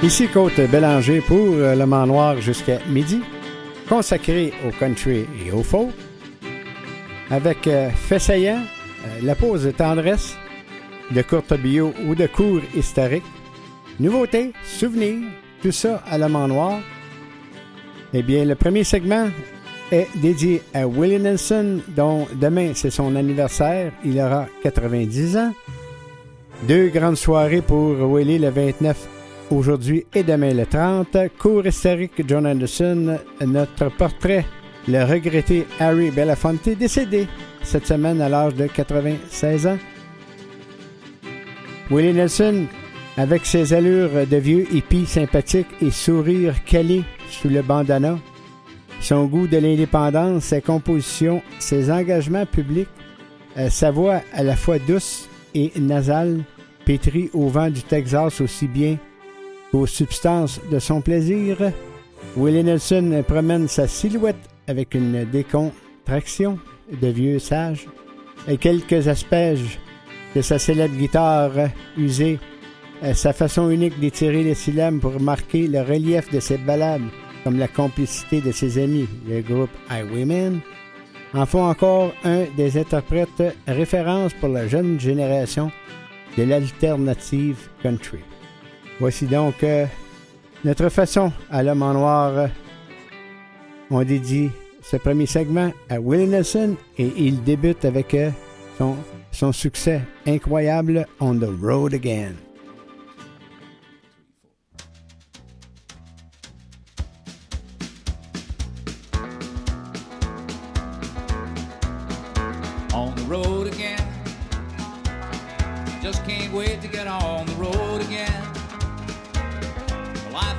Ici, Colt Bélanger pour Le Mans Noir jusqu'à midi, consacré au country et au folk, avec Fait saillant, La pause de tendresse, de courte bio ou de cours historiques, nouveautés, souvenirs, tout ça à Le Mans Noir. Eh bien, le premier segment est dédié à Willie Nelson, dont demain, c'est son anniversaire. Il aura 90 ans. Deux grandes soirées pour Willie le 29 aujourd'hui et demain le 30. Cours historique John Anderson, notre portrait, le regretté Harry Belafonte, décédé cette semaine à l'âge de 96 ans. Willie Nelson, avec ses allures de vieux hippie sympathique et sourire calé sous le bandana, son goût de l'indépendance, ses compositions, ses engagements publics, sa voix à la fois douce et nasale, pétrie au vent du Texas aussi bien aux substances de son plaisir, Willie Nelson promène sa silhouette avec une décontraction de vieux sage et quelques asperges de sa célèbre guitare usée, sa façon unique d'étirer les syllabes pour marquer le relief de ses ballades, comme la complicité de ses amis, le groupe Highwaymen, en font encore un des interprètes référence pour la jeune génération de l'alternative country. Voici donc notre façon à l'homme en noir. On dédie ce premier segment à Willie Nelson et il débute avec son succès incroyable On the Road Again. On the road again, just can't wait to get on the road again. The life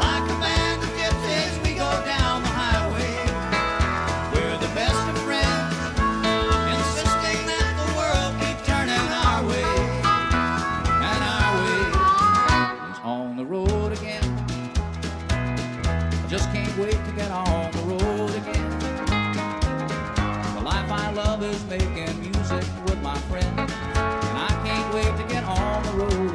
like a band of gypsies, we go down the highway. We're the best of friends, insisting that the world keep turning our way, and our way on the road again. I just can't wait to get on the road again. The life I love is making music with my friend, and I can't wait to get on the road again.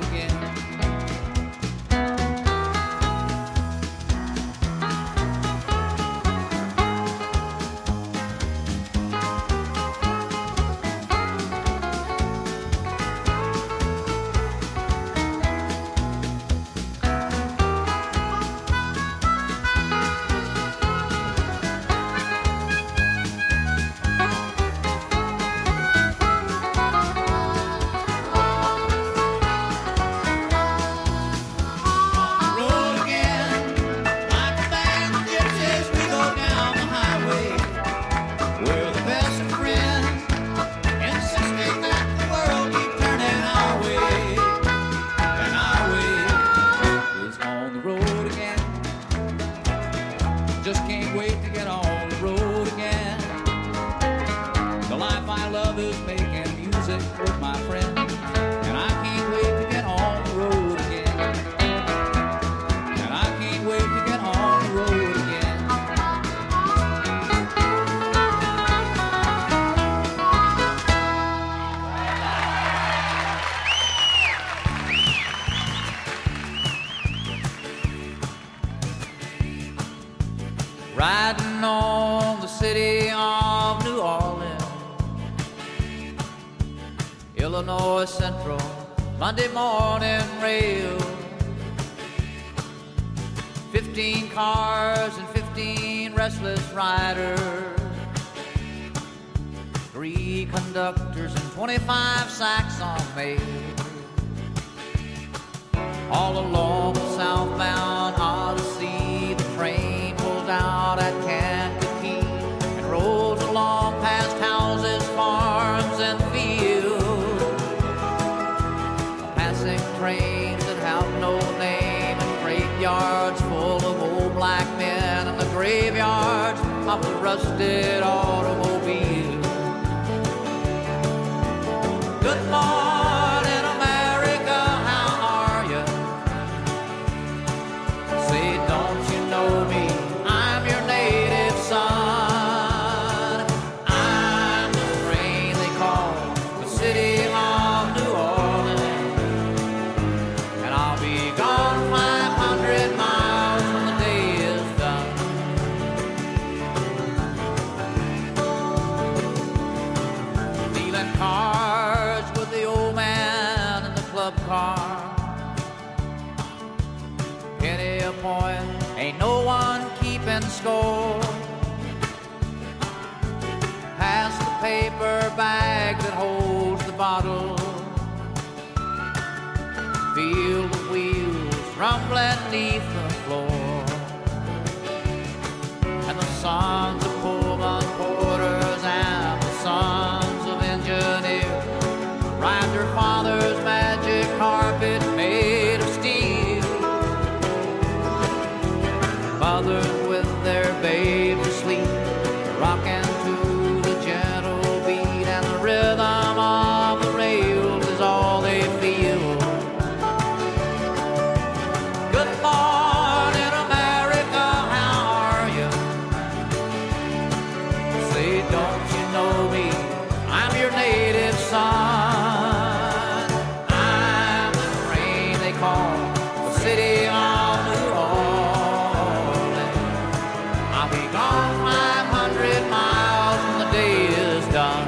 Central Monday morning rail, 15 cars and 15 restless riders, 3 conductors and 25 sacks on mail, all along the southbound Odyssey. The train pulled out at Kankakee and rolls along past houses, farms and fields. Trains that have no name, and graveyards full of old black men, and the graveyards of a rusted automobile. Good morning, America, how are you? Say, don't you know me? I'm your native son. I'm the train they call the city of New Orleans, and I'll be gone 500 miles when the day is done. Dealing cards with the old man in the club car. Penny a point, ain't no one keeping score. Pass the paper bag that holds the bottle. Feel the wheels rumbling 'neath the floor. And the sons of Pullman porters and the sons of engineers ride their father's magic carpet made of steel. Mothers with their babes asleep, rocking to the gentle beat, and the rhythm of the rails is all they feel. Good morning, America, how are you? Say, don't you know me? I'm your native son. I'm the train they call the city of New Orleans. I'll be gone 500 miles when the day is done.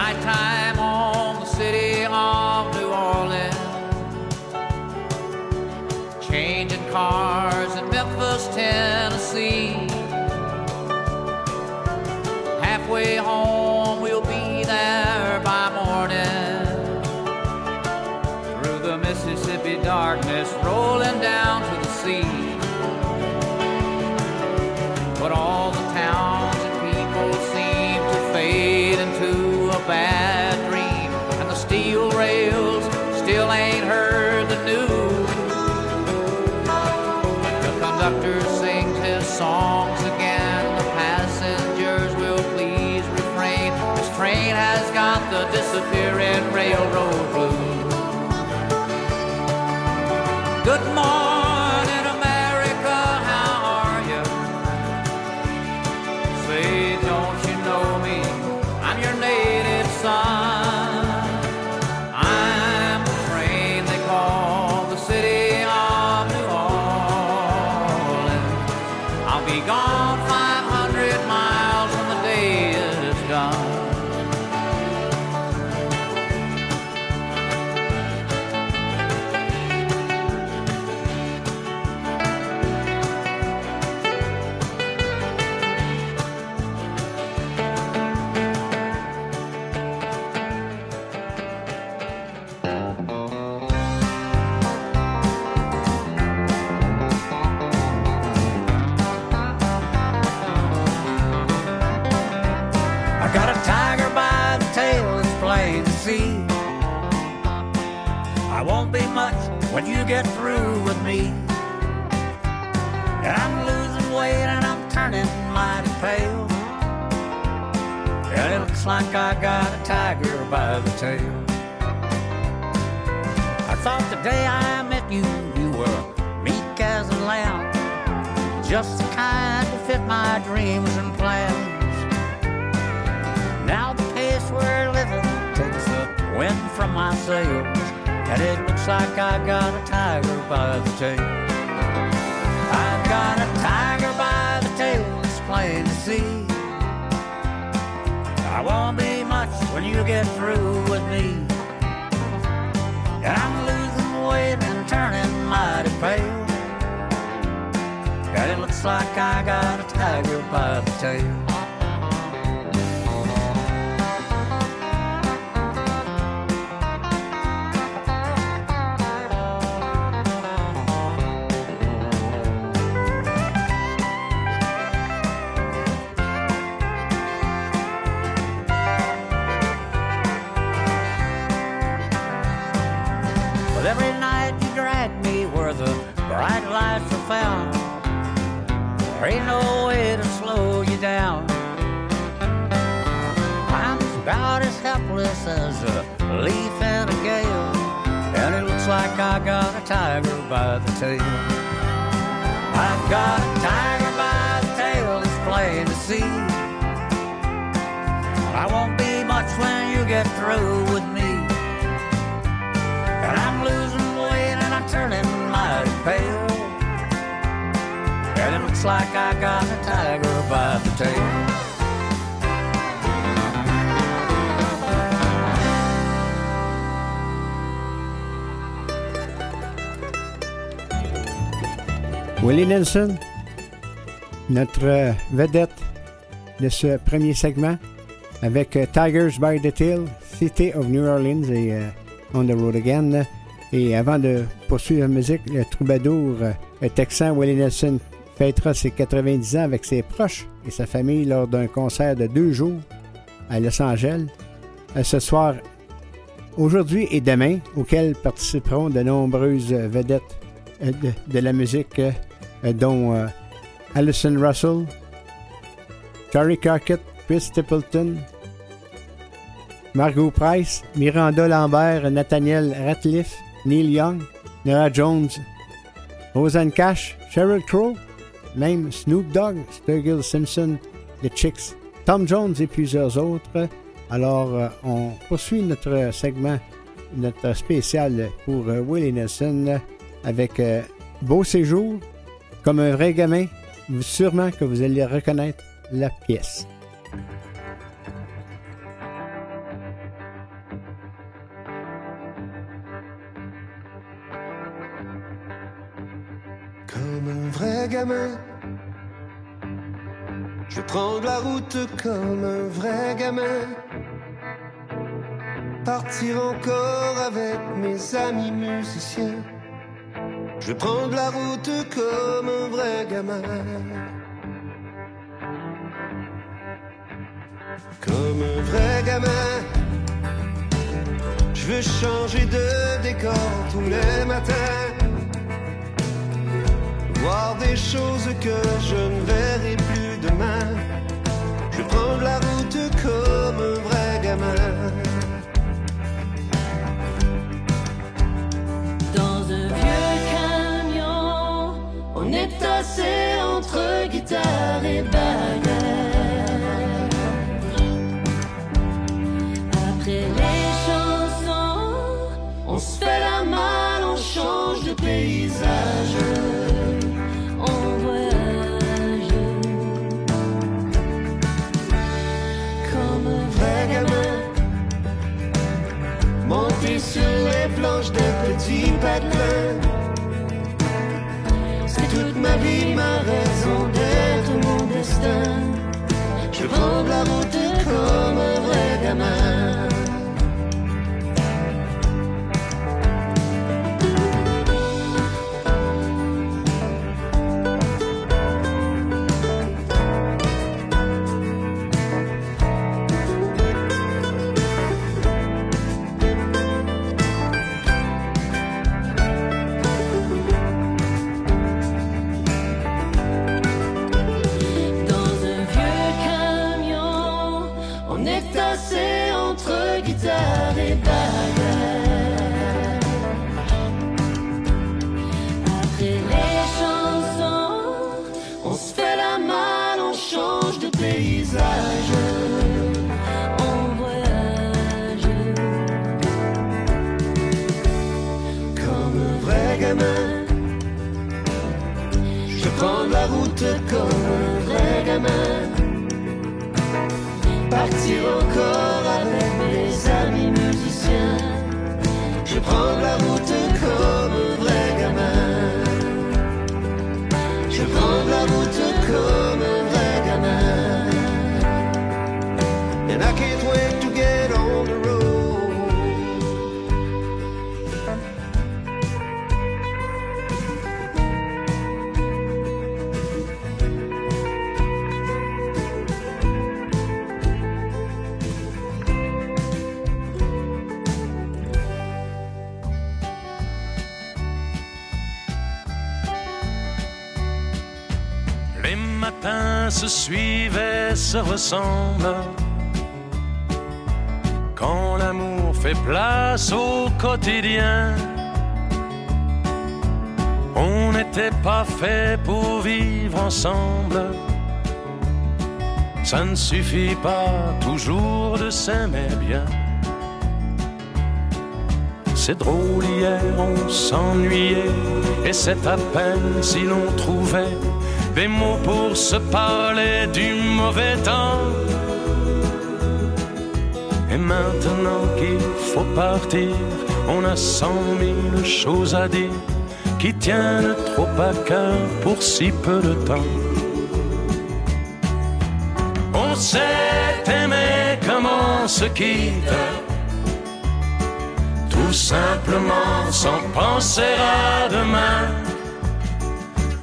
Nighttime on the city of New Orleans, changing cars in Memphis, Tennessee. Halfway home, we'll be there by morning. Through the Mississippi darkness, rolling down to the sea. But all the towns and people seem to fade into a bad dream, and the steel rails still ain't heard the news. The conductor sings his songs again, the passengers will please refrain. This train has got the disappearing railroad blues. Good morning, America, how are you? Say, don't you know me? I'm your native son. I'm the train they call the city of New Orleans. I'll be gone 500 miles when the day is done. I got a tiger by the tail, it's plain to see. I won't be much when you get through with me. And I'm losing weight and I'm turning mighty pale. Yeah, it looks like I got a tiger by the tail. I thought the day I met you, you were meek as a lamb, just the kind to fit my dreams and plans. Now the pace we're living takes the wind from my sails, and it looks like I got a tiger by the tail. I've got a tiger by the tail, it's plain to see. I won't be much when you get through with me. And I'm losing weight and turning mighty pale, and it looks like I got a tiger by the tail. found. There ain't no way to slow you down. I'm about as helpless as a leaf in a gale, and it looks like I got a tiger by the tail. I've got a tiger by the tail, it's plain to see. I won't be much when you get through with me. And I'm losing weight and I'm turning mighty pale, and it looks like I got a tiger by the tail. Willie Nelson, notre vedette de ce premier segment avec Tigers by the Tail, City of New Orleans et On the Road Again. Et avant de poursuivre la musique, le troubadour texan Willie Nelson fêtera ses 90 ans avec ses proches et sa famille lors d'un concert de 2 jours à Los Angeles. Ce soir, aujourd'hui et demain, auquel participeront de nombreuses vedettes de la musique, dont Allison Russell, Charlie Carkett, Chris Stapleton, Margot Price, Miranda Lambert, Nathaniel Ratliff, Neil Young, Nora Jones, Rosanne Cash, Sheryl Crow, même Snoop Dogg, Sturgill Simpson, The Chicks, Tom Jones et plusieurs autres. Alors, on poursuit notre segment, notre spécial pour Willie Nelson avec Beau Séjour, comme un vrai gamin. Sûrement que vous allez reconnaître la pièce. Comme un vrai gamin, je prends la route comme un vrai gamin. Partir encore avec mes amis musiciens. Je prends de la route comme un vrai gamin. Comme un vrai gamin, je veux changer de décor tous les matins, voir des choses que je ne verrai plus demain. Je prends de la route comme un vrai gamin. On est tassé entre guitare et bagarre. Après les chansons, on se fait la malle, on change de paysage, on voyage. Comme un vrai gamin, monter sur les planches d'un petit patelin. Toute ma vie, ma raison d'être, mon destin. Je prends la route comme un vrai gamin. chemins se suivent et se ressemblent. Quand l'amour fait place au quotidien, on n'était pas fait pour vivre ensemble. Ça ne suffit pas toujours de s'aimer bien. C'est drôle, hier on s'ennuyait, et c'est à peine si l'on trouvait des mots pour se parler du mauvais temps. Et maintenant qu'il faut partir, on a 100 000 choses à dire qui tiennent trop à cœur pour si peu de temps. On s'est aimé comme on se quitte, tout simplement sans penser à demain.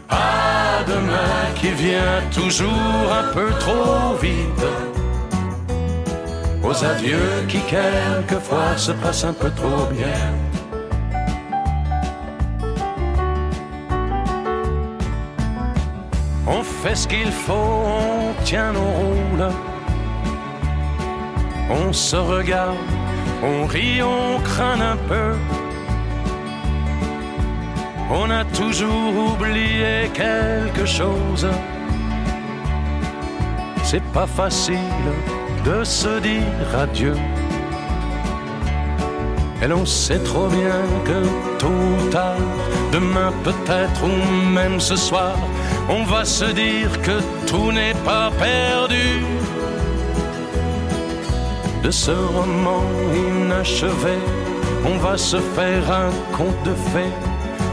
À demain qui vient toujours un peu trop vite, aux adieux qui quelquefois se passent un peu trop bien. On fait ce qu'il faut, on tient nos rôles, on se regarde, on rit, on craint un peu. On a toujours oublié quelque chose. C'est pas facile de se dire adieu. Et l'on sait trop bien que tôt ou tard, demain peut-être ou même ce soir, on va se dire que tout n'est pas perdu. De ce roman inachevé, on va se faire un conte de fées.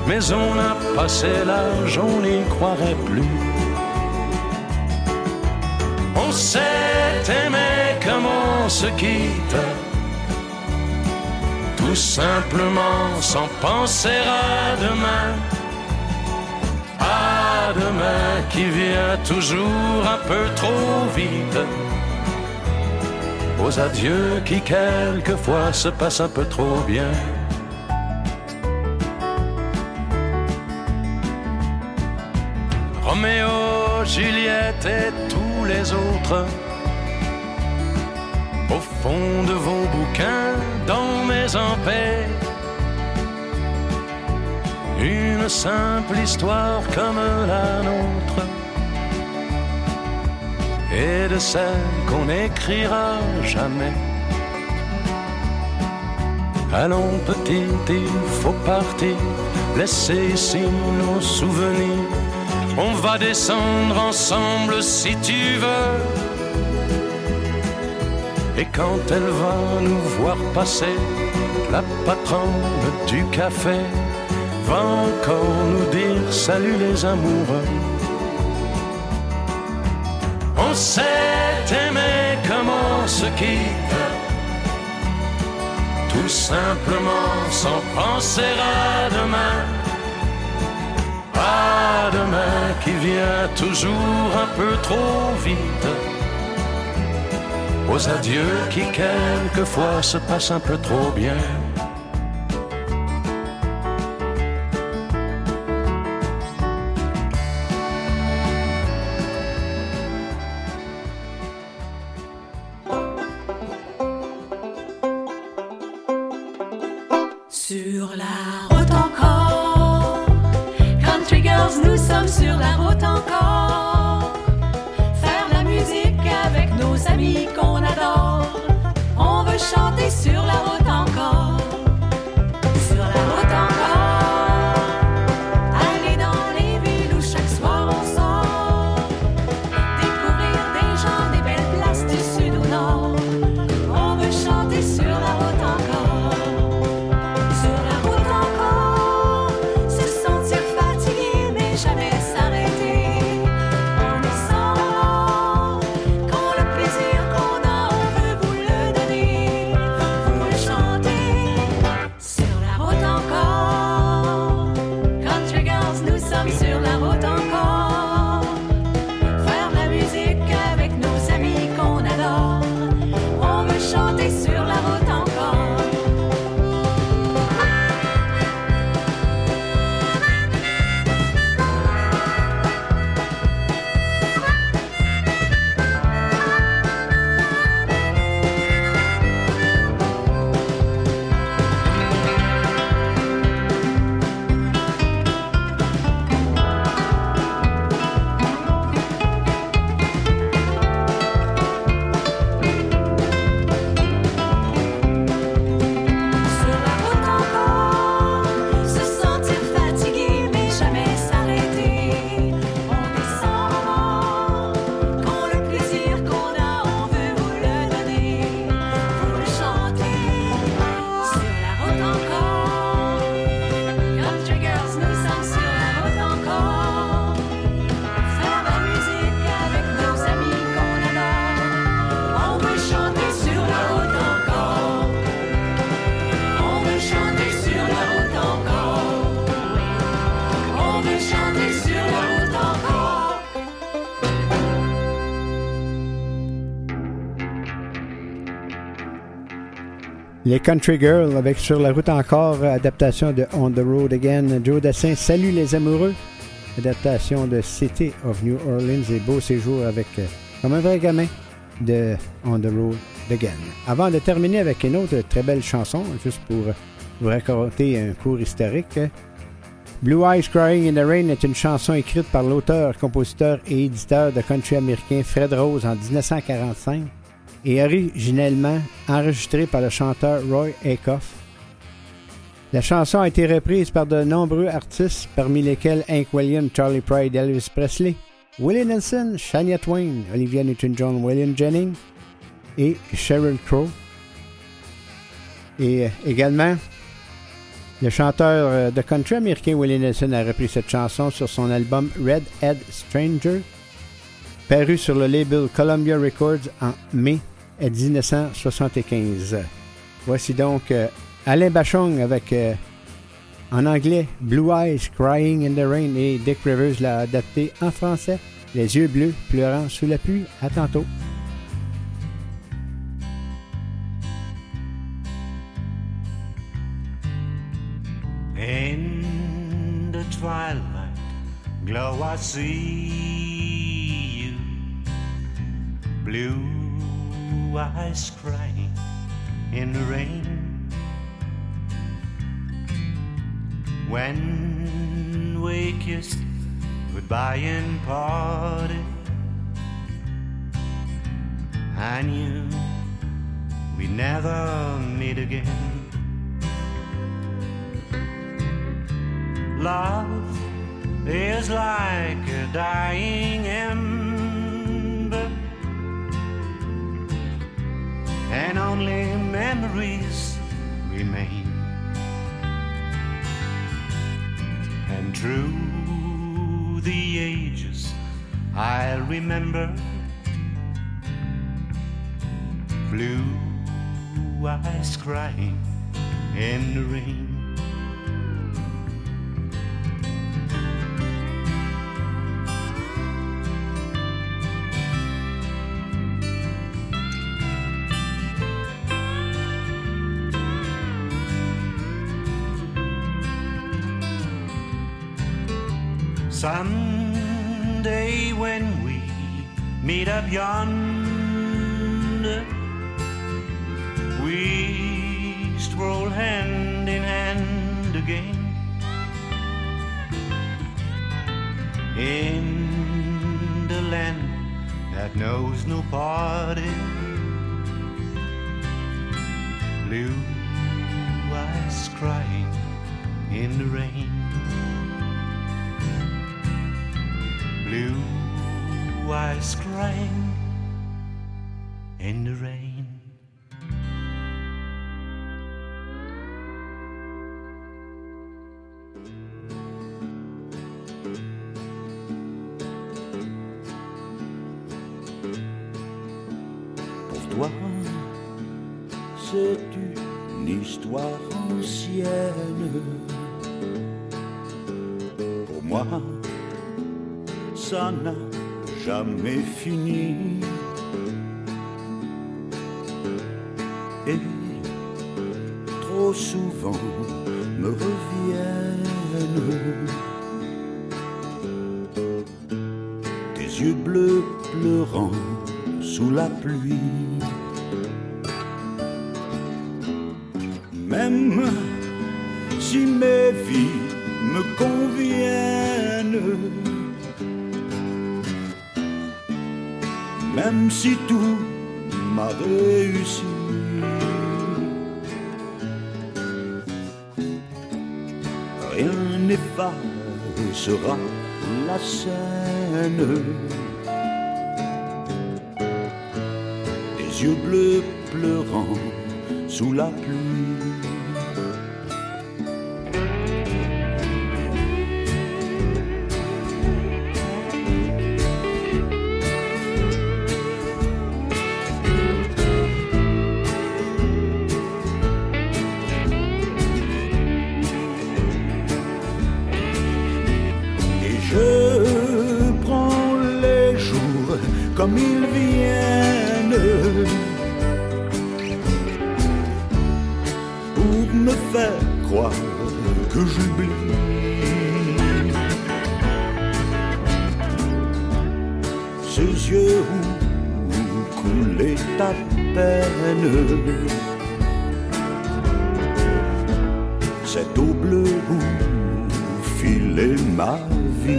Mais on a passé l'âge, on n'y croirait plus. On s'est aimé comme on se quitte, tout simplement sans penser à demain. À demain qui vient toujours un peu trop vite, aux adieux qui quelquefois se passent un peu trop bien. Roméo, Juliette et tous les autres, au fond de vos bouquins, dans mes empais, une simple histoire comme la nôtre, et de celle qu'on n'écrira jamais. Allons petite, il faut partir, laissez ici nos souvenirs. On va descendre ensemble si tu veux. Et quand elle va nous voir passer, la patronne du café va encore nous dire salut les amoureux. On s'est aimé comme on se quitte, tout simplement sans penser à demain. À demain qui vient toujours un peu trop vite, aux adieux qui quelquefois se passent un peu trop bien. Jamais s'arrêter. Les Country Girls avec Sur la route encore, adaptation de On the Road Again. Joe Dassin, Salut les amoureux, adaptation de City of New Orleans, et Beau Séjour avec Comme un vrai gamin de On the Road Again. Avant de terminer avec une autre très belle chanson, juste pour vous raconter un cours historique, Blue Eyes Crying in the Rain est une chanson écrite par l'auteur, compositeur et éditeur de country américain Fred Rose en 1945 et originellement enregistrée par le chanteur Roy Acuff. La chanson a été reprise par de nombreux artistes, parmi lesquels Hank Williams, Charlie Pride, Elvis Presley, Willie Nelson, Shania Twain, Olivia Newton-John, William Jennings et Sheryl Crow. Et également, le chanteur de country américain Willie Nelson a repris cette chanson sur son album Red Head Stranger, paru sur le label Columbia Records en mai 1975. Voici donc Alain Bachung avec, en anglais, Blue Eyes Crying in the Rain, et Dick Rivers l'a adapté en français, Les yeux bleus pleurant sous la pluie. À tantôt. In the twilight glow I see you, blue eyes crying in the rain. When we kissed goodbye and parted, I knew we'd never meet again. Love is like a dying ember, and only memories remain. And through the ages I'll remember blue eyes crying in the rain. Someday when we meet up yonder, we stroll hand in hand again. In the land that knows no parting, blue eyes crying in the rain. Blue eyes crying in the rain. Pour toi, c'est une histoire ancienne. Pour moi, ça n'a jamais fini. Et trop souvent me reviennent tes yeux bleus pleurant sous la pluie. Même si mes vies me conviennent, même si tout m'a réussi, rien n'effacera la scène des yeux bleus pleurant sous la pluie. Comme ils viennent, voulait à peine. C'est au bleu où filait ma vie.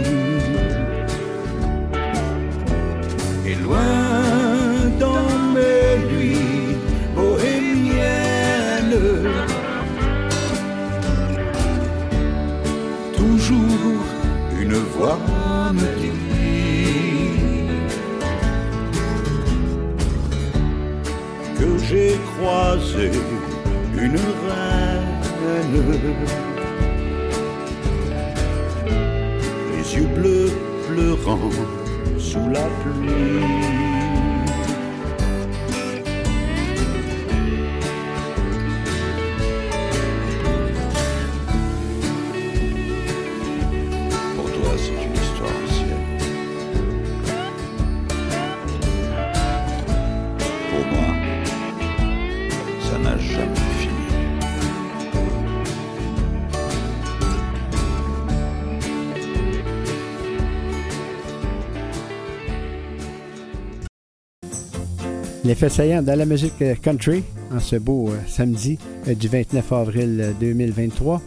Et loin dans mes nuits bohémiennes, toujours une voix me dit. J'ai croisé une reine, les yeux bleus pleurant sous la pluie. L'effet saillant dans la musique country en ce beau samedi du 29 avril 2023.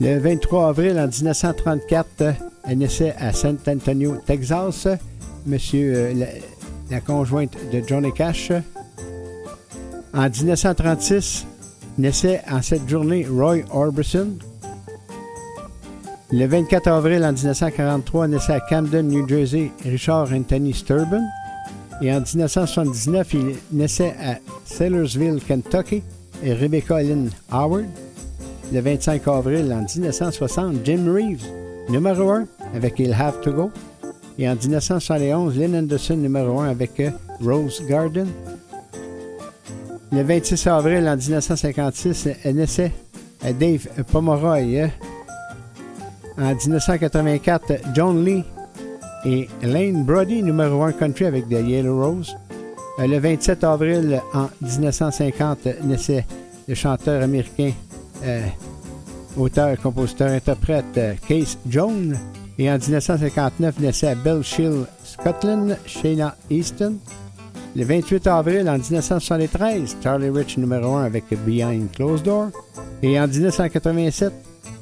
Le 23 avril en 1934, elle naissait à San Antonio, Texas. Monsieur la conjointe de Johnny Cash. En 1936, naissait en cette journée Roy Orbison. Le 24 avril en 1943, naissait à Camden, New Jersey, Richard Anthony Sturban. Et en 1979, il naissait à Sellersville, Kentucky, et Rebecca Lynn Howard. Le 25 avril en 1960, Jim Reeves, numéro 1, avec He'll Have to Go. Et en 1971, Lynn Anderson, numéro 1, avec Rose Garden. Le 26 avril en 1956, elle naissait à Dave Pomeroy. En 1984, John Lee et Lane Brody, numéro 1 country avec The Yellow Rose. Le 27 avril en 1950, naissait le chanteur américain, auteur, compositeur, interprète Keith Jones. Et en 1959, naissait à Belchill, Scotland, Shayna Easton. Le 28 avril en 1973, Charlie Rich, numéro 1 avec Behind Closed Door. Et en 1987,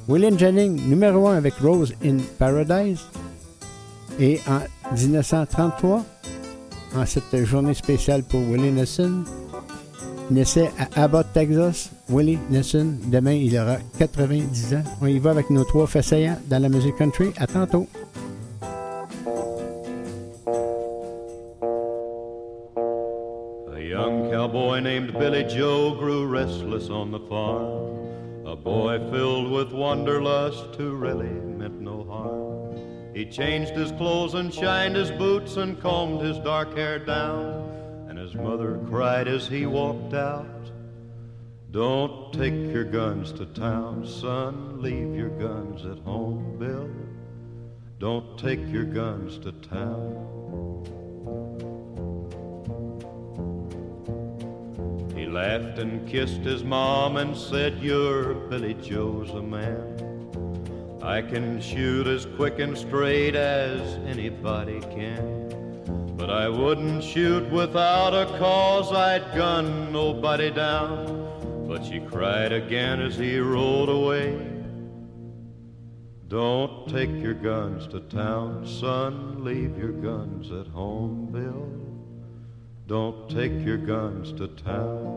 Willie Jennings, numéro 1 avec Rose in Paradise. Et en 1933, en cette journée spéciale pour Willie Nelson, naissait à Abbott, Texas, Willie Nelson. Demain, il aura 90 ans. On y va avec nos trois faits saillants dans la musique country. À tantôt! A young cowboy named Billy Joe grew restless on the farm. A boy filled with wanderlust who really meant no harm. He changed his clothes and shined his boots and combed his dark hair down. And his mother cried as he walked out, "Don't take your guns to town, son. Leave your guns at home, Bill. Don't take your guns to town." He laughed and kissed his mom and said, "You're Billy Joe's a man. I can shoot as quick and straight as anybody can, but I wouldn't shoot without a cause. I'd gun nobody down." But she cried again as he rode away, "Don't take your guns to town, son. Leave your guns at home, Bill. Don't take your guns to town."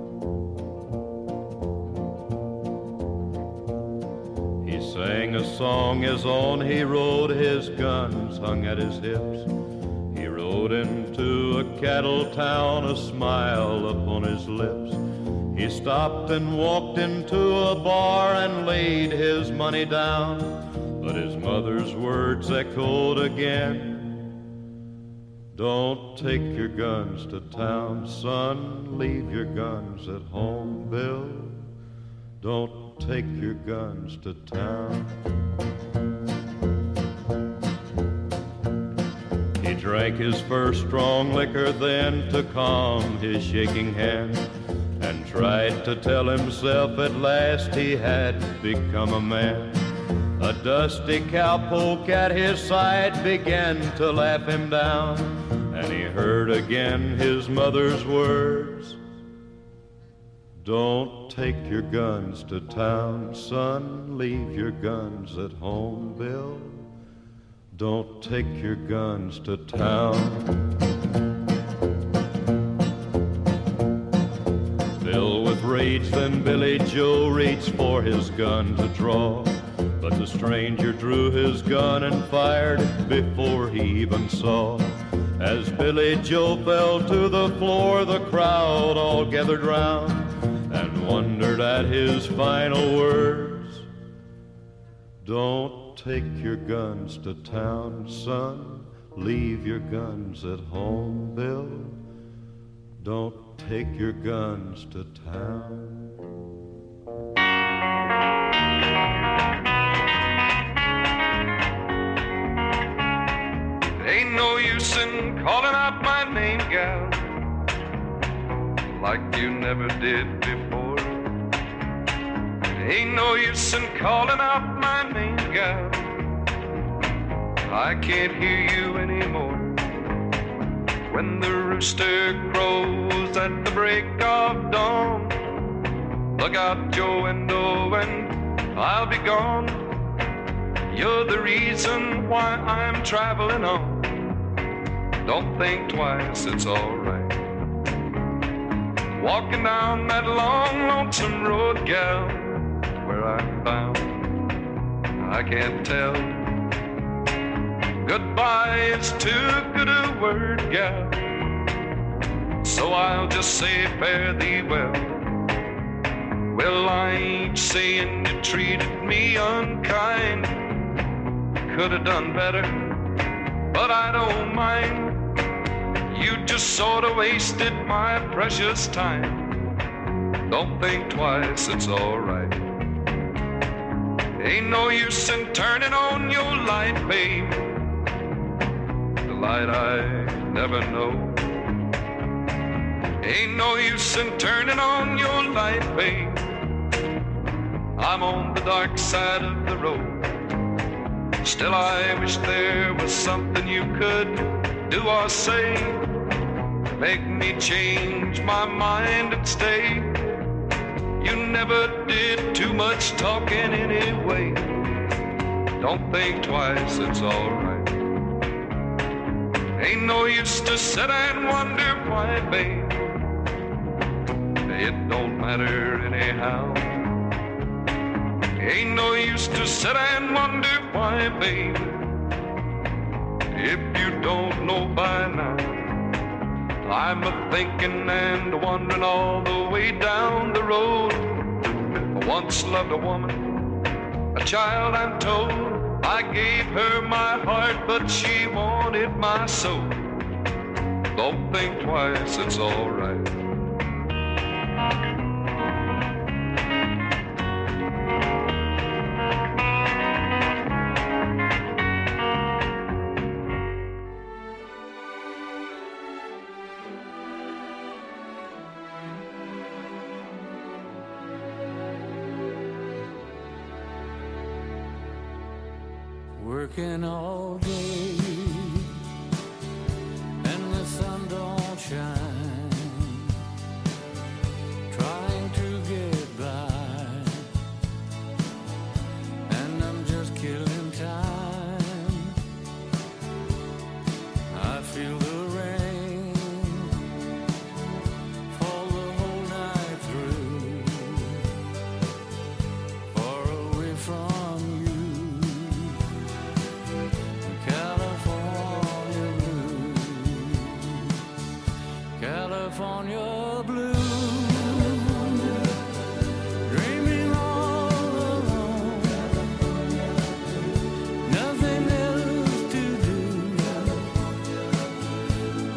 He sang a song as on he rode, his guns hung at his hips. He rode into a cattle town, a smile upon his lips. He stopped and walked into a bar and laid his money down, but his mother's words echoed again, "Don't take your guns to town, son. Leave your guns at home, Bill. Don't take your guns to town." He drank his first strong liquor then to calm his shaking hand, and tried to tell himself at last he had become a man. A dusty cowpoke at his side began to laugh him down, and he heard again his mother's words. Don't take your guns to town, son, leave your guns at home, Bill. Don't take your guns to town. Bill with rage, then Billy Joe reached for his gun to draw. But the stranger drew his gun and fired before he even saw. As Billy Joe fell to the floor, the crowd all gathered round and wondered at his final words. Don't take your guns to town, son. Leave your guns at home, Bill. Don't take your guns to town. Ain't no use in calling out my name, gal, like you never did before. Ain't no use in calling out my name, gal, I can't hear you anymore. When the rooster crows at the break of dawn, look out your window and I'll be gone. You're the reason why I'm traveling on. Don't think twice, it's alright. Walking down that long, lonesome road, gal, where I'm bound, I can't tell. Goodbye is too good a word, gal, so I'll just say fare thee well. Well, I ain't saying you treated me unkind. Could have done better, but I don't mind. You just sort of wasted my precious time. Don't think twice, it's alright. Ain't no use in turning on your light, babe, the light I never know. Ain't no use in turning on your light, babe, I'm on the dark side of the road. Still I wish there was something you could do or say, make me change my mind and stay. You never did too much talking anyway. Don't think twice, it's alright. Ain't no use to sit and wonder why, babe, it don't matter anyhow. Ain't no use to sit and wonder why, babe, if you don't know by now. I'm a-thinking and wandering all the way down the road. I once loved a woman, a child I'm told. I gave her my heart, but she wanted my soul. Don't think twice, it's alright. Working all day and the sun don't shine, trying to get by, and I'm just killing time. I feel the rain fall the whole night through, far away from you. California blue, dreaming all alone, nothing else to do.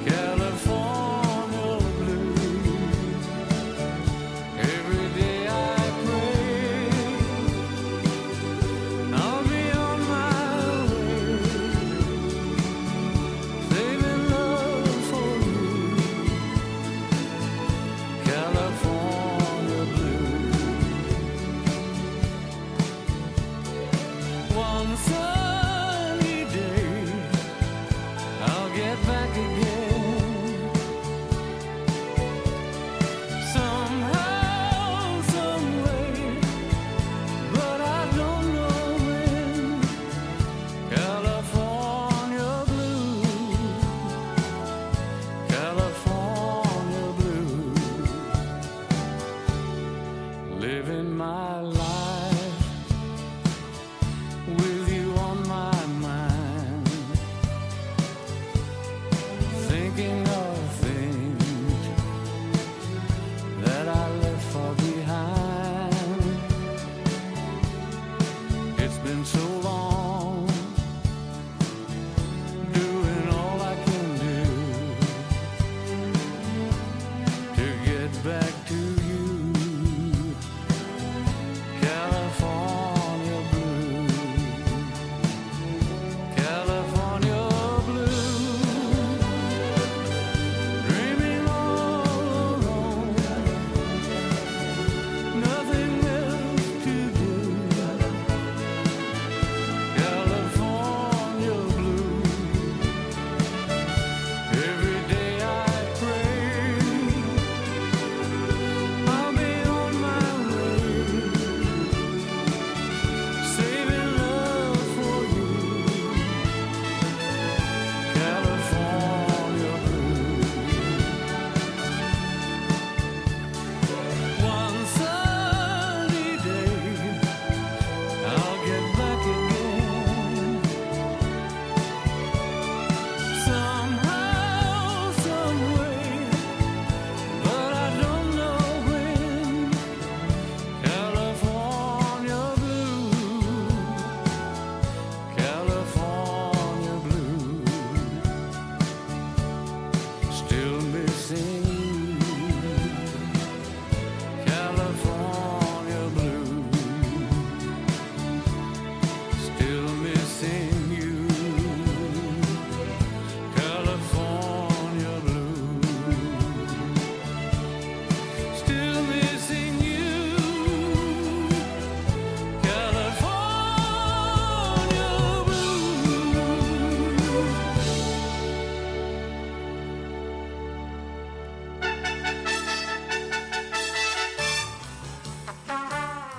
California blue, every day I pray I'll be on my way, saving love for you.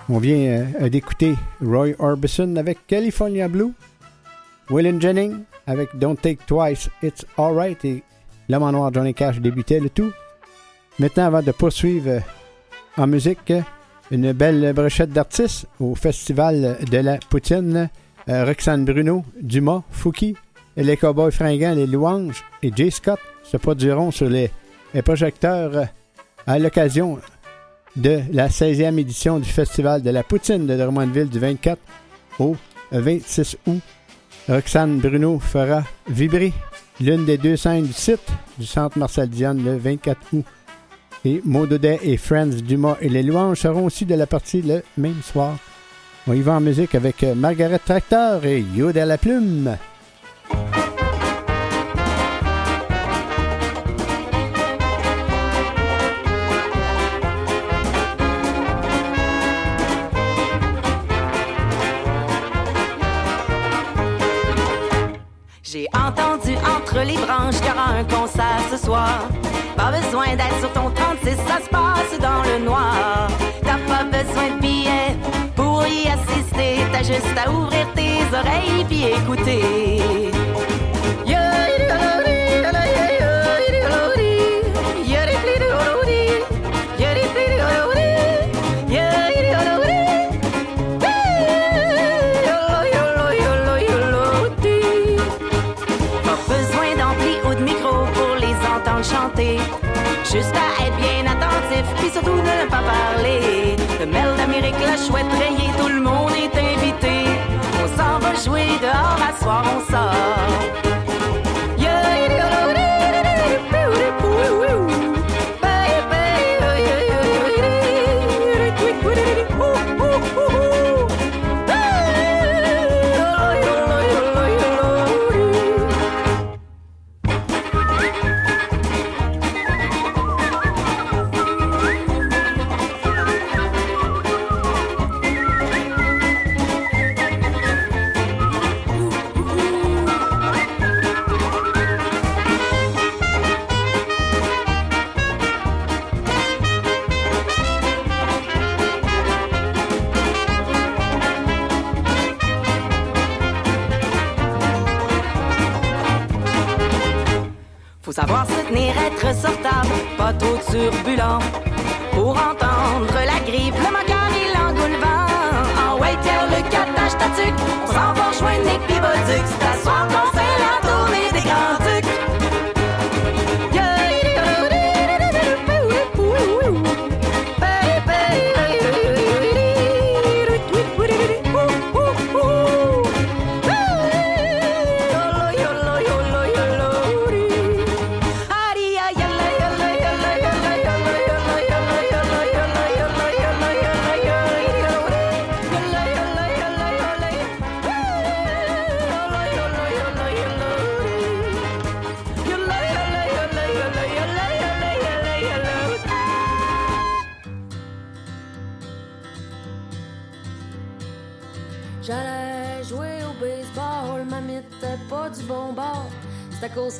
On vient d'écouter Roy Orbison avec California Blue, Waylon Jennings avec Don't Take Twice, It's Alright, et l'homme en noir Johnny Cash débutait le tout. Maintenant, avant de poursuivre en musique, une belle brochette d'artistes au Festival de la Poutine, Roxane Bruno, Dumas, Fouki, les Cowboys Fringants, les Louanges et Jay Scott se produiront sur les projecteurs à l'occasion de la 16e édition du Festival de la Poutine de Drummondville du 24 au 26 août. Roxane Bruno fera vibrer l'une des deux scènes du site du Centre Marcel Diane le 24 août. Et Maud Audet et Friends, Dumas et les Louanges seront aussi de la partie le même soir. On y va en musique avec Margaret Tracteur et Yod à la plume. J'ai entendu entre les branches qu'il y aura un concert ce soir. Pas besoin d'être sur ton 36, ça se passe dans le noir. T'as pas besoin de billets pour y assister. T'as juste à ouvrir tes oreilles puis écouter. Juste à être bien attentif, puis surtout ne pas parler. Le Mel d'Amérique, la chouette rayée, tout le monde est invité. On s'en va jouer dehors, à soir on sort. Savoir se tenir, être sortable, pas trop turbulent. Pour entendre la grippe, le macar et l'engoulevent. En Waiter, le catage tatuc, on s'en va rejoindre les piboducs. C'est à soir qu'on fait la tournée des grands ducs.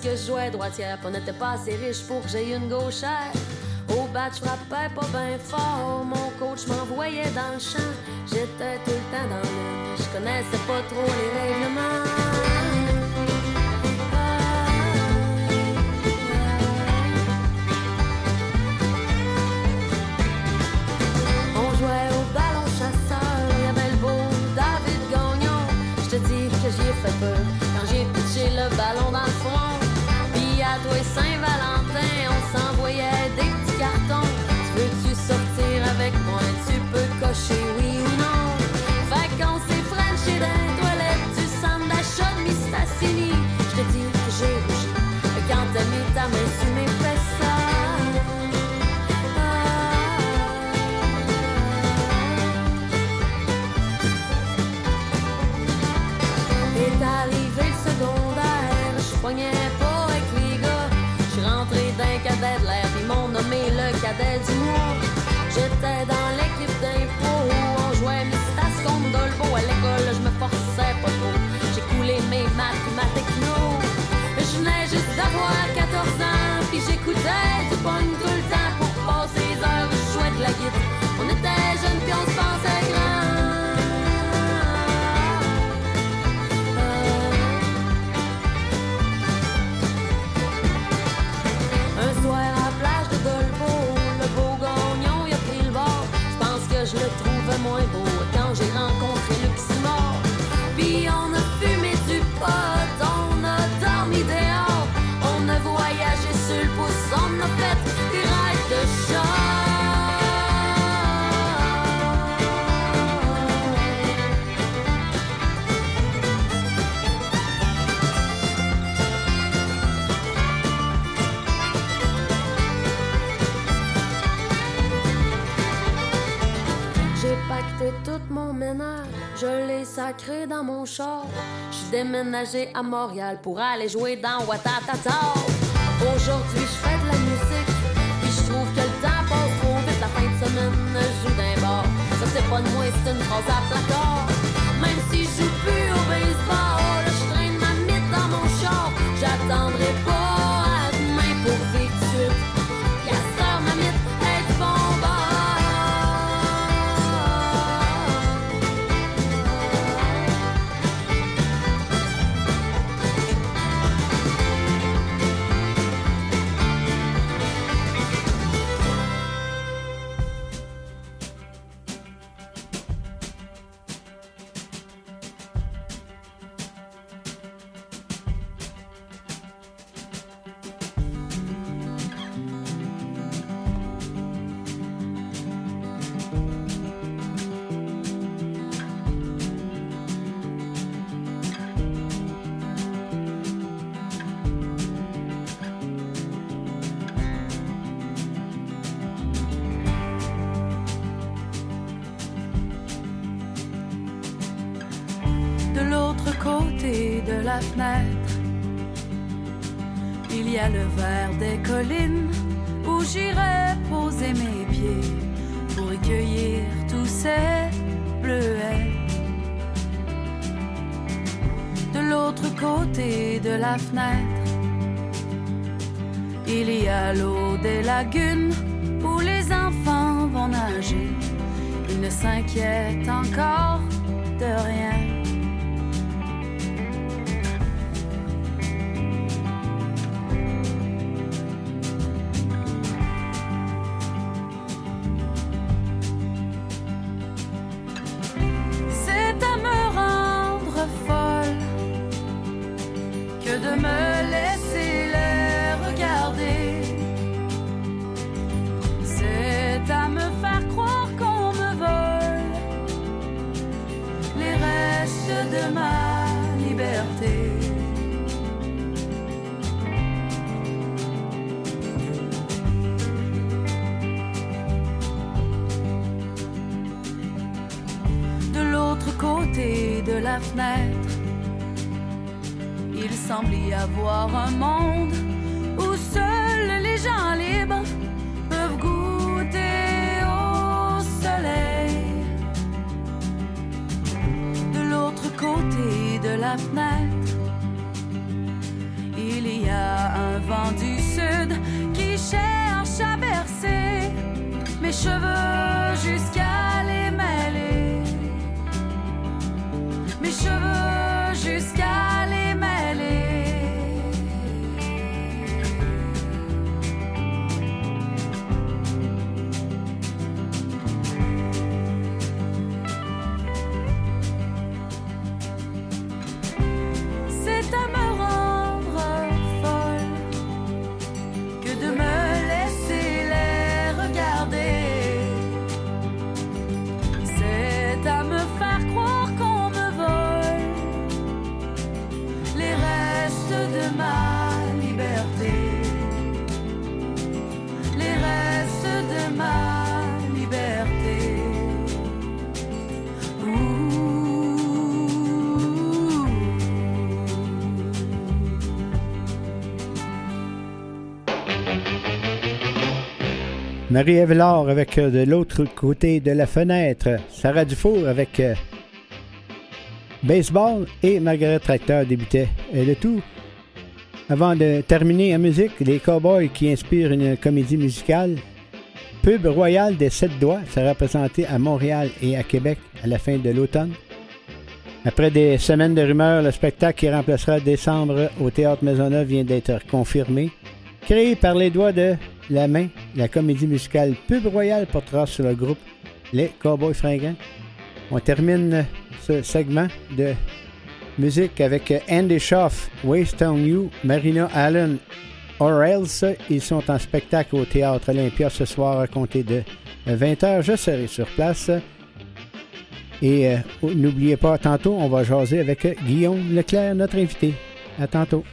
Que je jouais droitière, on n'était pas assez riche pour que j'aie une gauchère. Au bat, je frappais pas bien fort, mon coach m'envoyait dans le champ. J'étais tout le temps dans l'une, je connaissais pas trop les règlements. On jouait au ballon chasseur, il y avait le beau David Gagnon. Je te dis que j'y ai fait peur quand j'ai pitché le ballon dans le front. Et Saint-Valentin, on s'envoyait des petits cartons. Tu veux-tu sortir avec moi? Tu peux cocher oui ou non. Fait qu'on s'est frenché dans les toilettes du centre d'achat de Mistassini. Je te dis que j'ai rougi quand t'as mis ta main sur mes fesses. Est arrivé le secondaire, je poignais. Mais le cadet du mois, j'étais dans l'équipe d'impro. On jouait Mistas contre Dolbo. À l'école, je me forçais pas trop. J'ai coulé mes maths et ma techno. Je venais juste d'avoir 14 ans, puis j'écoutais du punk tout le temps. Pour passer les heures, je jouais de la guitare. On était jeunes, puis on se pensait grand. moins beau quand j'ai rencontré le petit mort. Puis on a fumé du pot, on a dormi dehors, on a voyagé sur le pouce, on a fait des rêves de ménage, je l'ai sacré dans mon char. J'suis déménagé à Montréal pour aller jouer dans Ouattatata. Aujourd'hui, j'fais de la musique, puis j'trouve que le temps passe trop vite. La fin de semaine, je joue d'un bar. Ça, c'est pas de moi, c'est une phrase à placard. Même si j'joue plus au baseball, oh là, j'traîne ma mythe dans mon char. J'attendrai pas à demain pour vivre dessus. Y'a ça, ma mythe, elle est bon bar. De la fenêtre, il y a le vert des collines où j'irai poser mes pieds pour y cueillir tous ces bleuets. De l'autre côté de la fenêtre, il y a l'eau des lagunes où les enfants vont nager. Ils ne s'inquiètent encore de rien. Il semble y avoir un monde où seuls les gens libres peuvent goûter au soleil. De l'autre côté de la fenêtre, il y a un vent du sud qui cherche à bercer mes cheveux jusqu'à les mêler. Mes cheveux jusqu'à les mêler. C'est à me rendre folle que de me laisser les regarder. C'est à me faire croire qu'on de ma liberté, les restes de ma liberté. Marie-Ève Laure avec De l'autre côté de la fenêtre, Sarah Dufour avec Baseball et Margaret Tracteur débutait le tout. Avant de terminer en musique, les Cowboys qui inspirent une comédie musicale. Pub royale des 7 doigts sera présentée à Montréal et à Québec à la fin de l'automne. Après des semaines de rumeurs, le spectacle qui remplacera décembre au Théâtre Maisonneuve vient d'être confirmé. Créé par les doigts de la main, la comédie musicale Pub royale portera sur le groupe les Cowboys Fringants. On termine ce segment de musique avec Andy Schaaf, Waste on You, Marina Allen, Or Else. Ils sont en spectacle au Théâtre Olympia ce soir à compter de 20h. Je serai sur place. Et n'oubliez pas, tantôt, on va jaser avec Guillaume Leclerc, notre invité. À tantôt.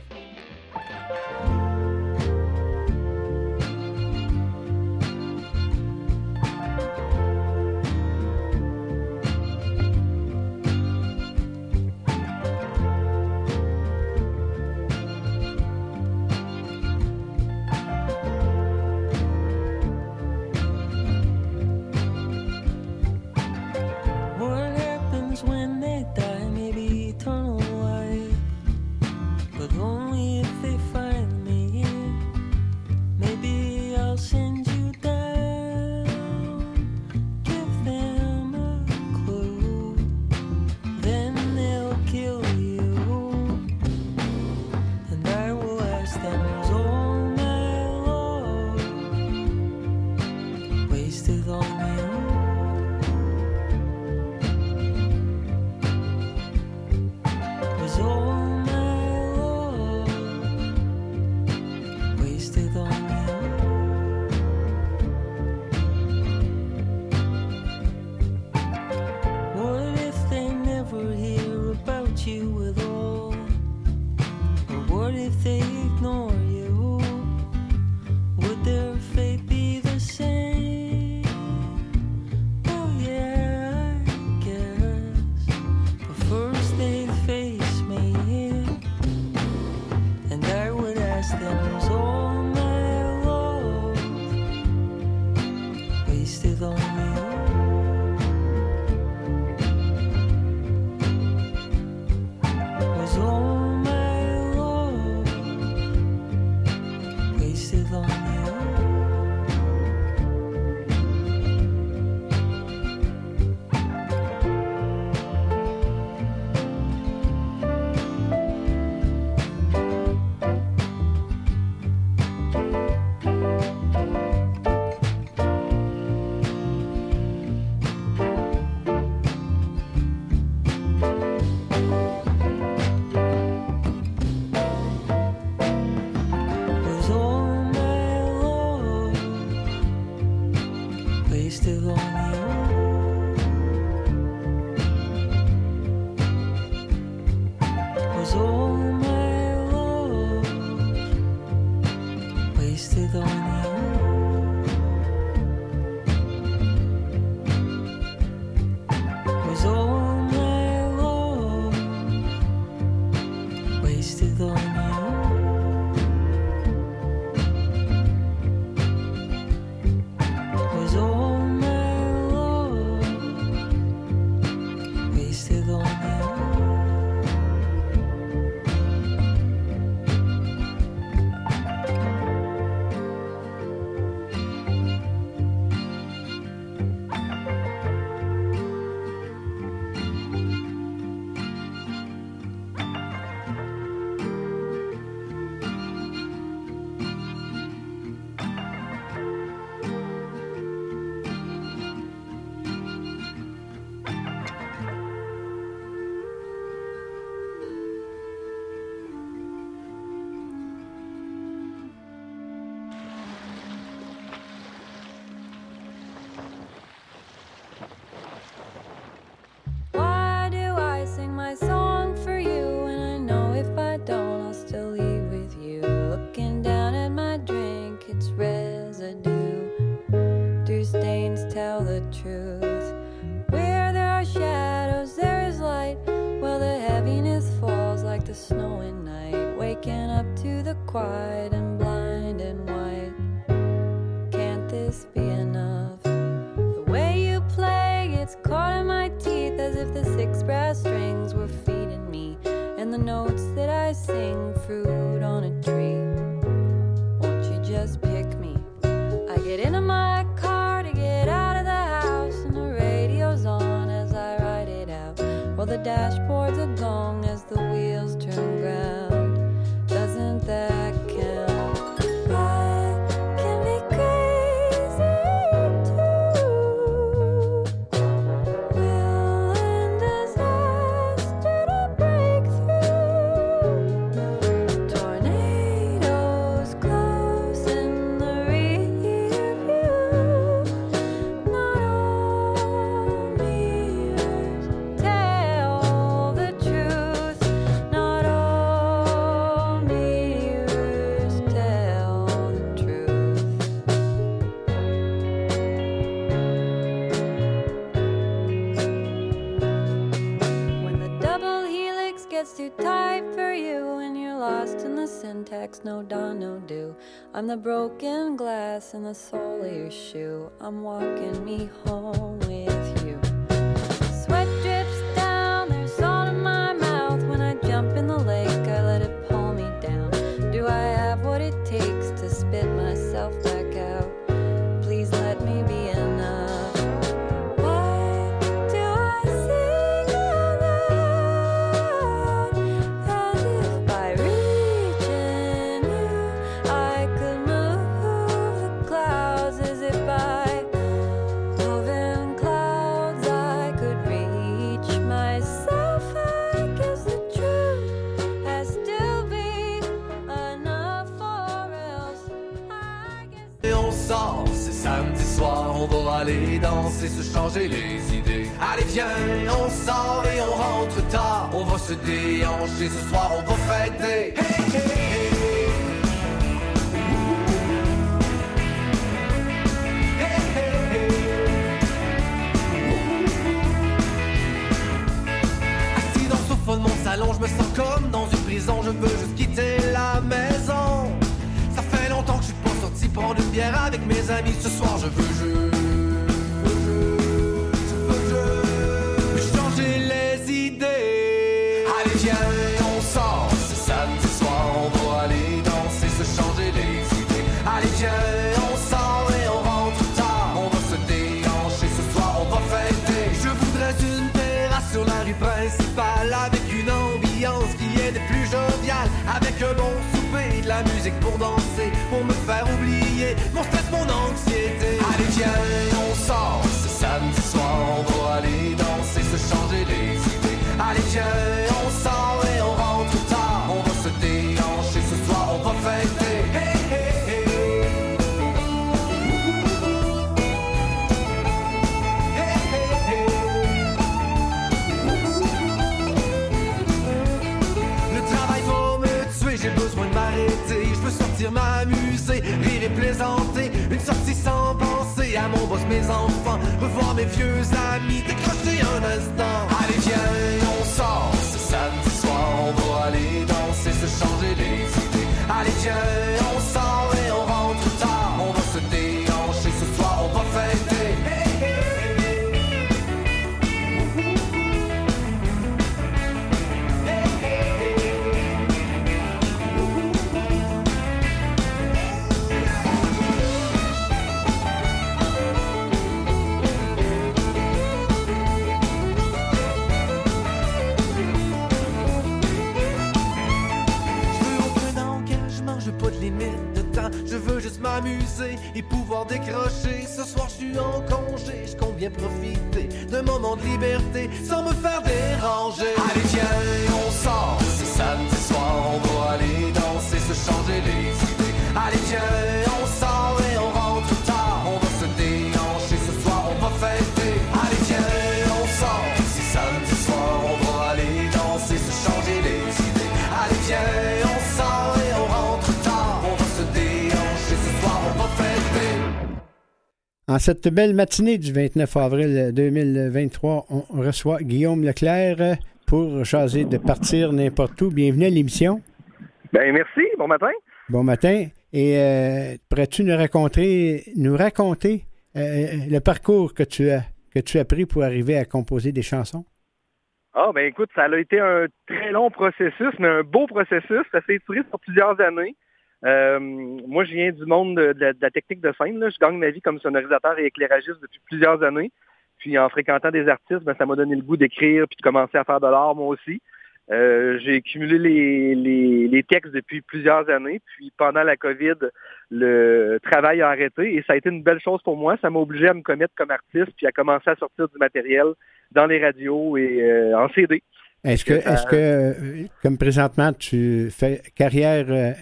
that's too tight for you, and you're lost in the syntax, no don, no do. I'm the broken glass in the sole of your shoe. I'm walking me home with you. Sweat drips down, there's salt in my mouth. When I jump in the lake, I let it pull me down. Do I have what it takes to spit myself back out? Please let me be enough. On va aller danser, se changer les idées. Allez viens, on sort et on rentre tard. On va se déhancher, ce soir on va fêter. Hey, hey, hey. Assis dans le sofa de mon salon, je me sens comme dans une prison. Je veux juste quitter la maison. Ça fait longtemps que je suis pas sorti prendre une bière avec mes amis. Ce soir je veux jouer. On sort et on rentre tard. On va se déhancher, ce soir on va fêter. Je voudrais une terrasse sur la rue principale, avec une ambiance qui est des plus joviales, avec un bon souper et de la musique pour danser, pour me faire oublier mon stress, mon anxiété. Allez viens, on sort, ce samedi soir on va aller danser, se changer les idées. Allez viens, on sort et on rentre tard. On va se déhancher, ce soir on va fêter. Hey, hey, hey. Je veux sortir, m'amuser, rire et plaisanter. Une sortie sans penser à mon boss, mes enfants, revoir mes vieux amis, décrocher un instant. Allez viens, on sort, ce samedi soir on va aller danser, se changer les idées. Allez viens, on sort et on rentre tard. On va se déhancher, ce soir on va fêter. Hey! Je veux juste m'amuser et pouvoir décrocher. Ce soir je suis en congé, je compte bien profiter d'un moment de liberté sans me faire déranger. Allez viens, on sort, ce samedi soir on va aller danser, se changer les idées. Allez viens, on sort et on rentre tard. On va se déhancher, ce soir on va fêter. Allez viens, on sort, ce samedi soir on va aller danser, se changer les idées. Allez viens, on sort et on rentre tard. On va se déhancher. En cette belle matinée du 29 avril 2023, on reçoit Guillaume Leclerc pour jaser de partir n'importe où. Bienvenue à l'émission. Bien, merci. Bon matin. Bon matin. Et pourrais-tu nous raconter le parcours que tu as pris pour arriver à composer des chansons? Ah, bien écoute, ça a été un très long processus, mais un beau processus. Ça s'est étiré sur plusieurs années. Moi, je viens du monde de la technique de scène. Là. Je gagne ma vie comme sonorisateur et éclairagiste depuis plusieurs années. Puis en fréquentant des artistes, ben, ça m'a donné le goût d'écrire puis de commencer à faire de l'art, moi aussi. J'ai cumulé les textes depuis plusieurs années. Puis pendant la COVID, le travail a arrêté et ça a été une belle chose pour moi. Ça m'a obligé à me commettre comme artiste puis à commencer à sortir du matériel dans les radios et en CD. Est-ce que comme présentement, tu fais carrière...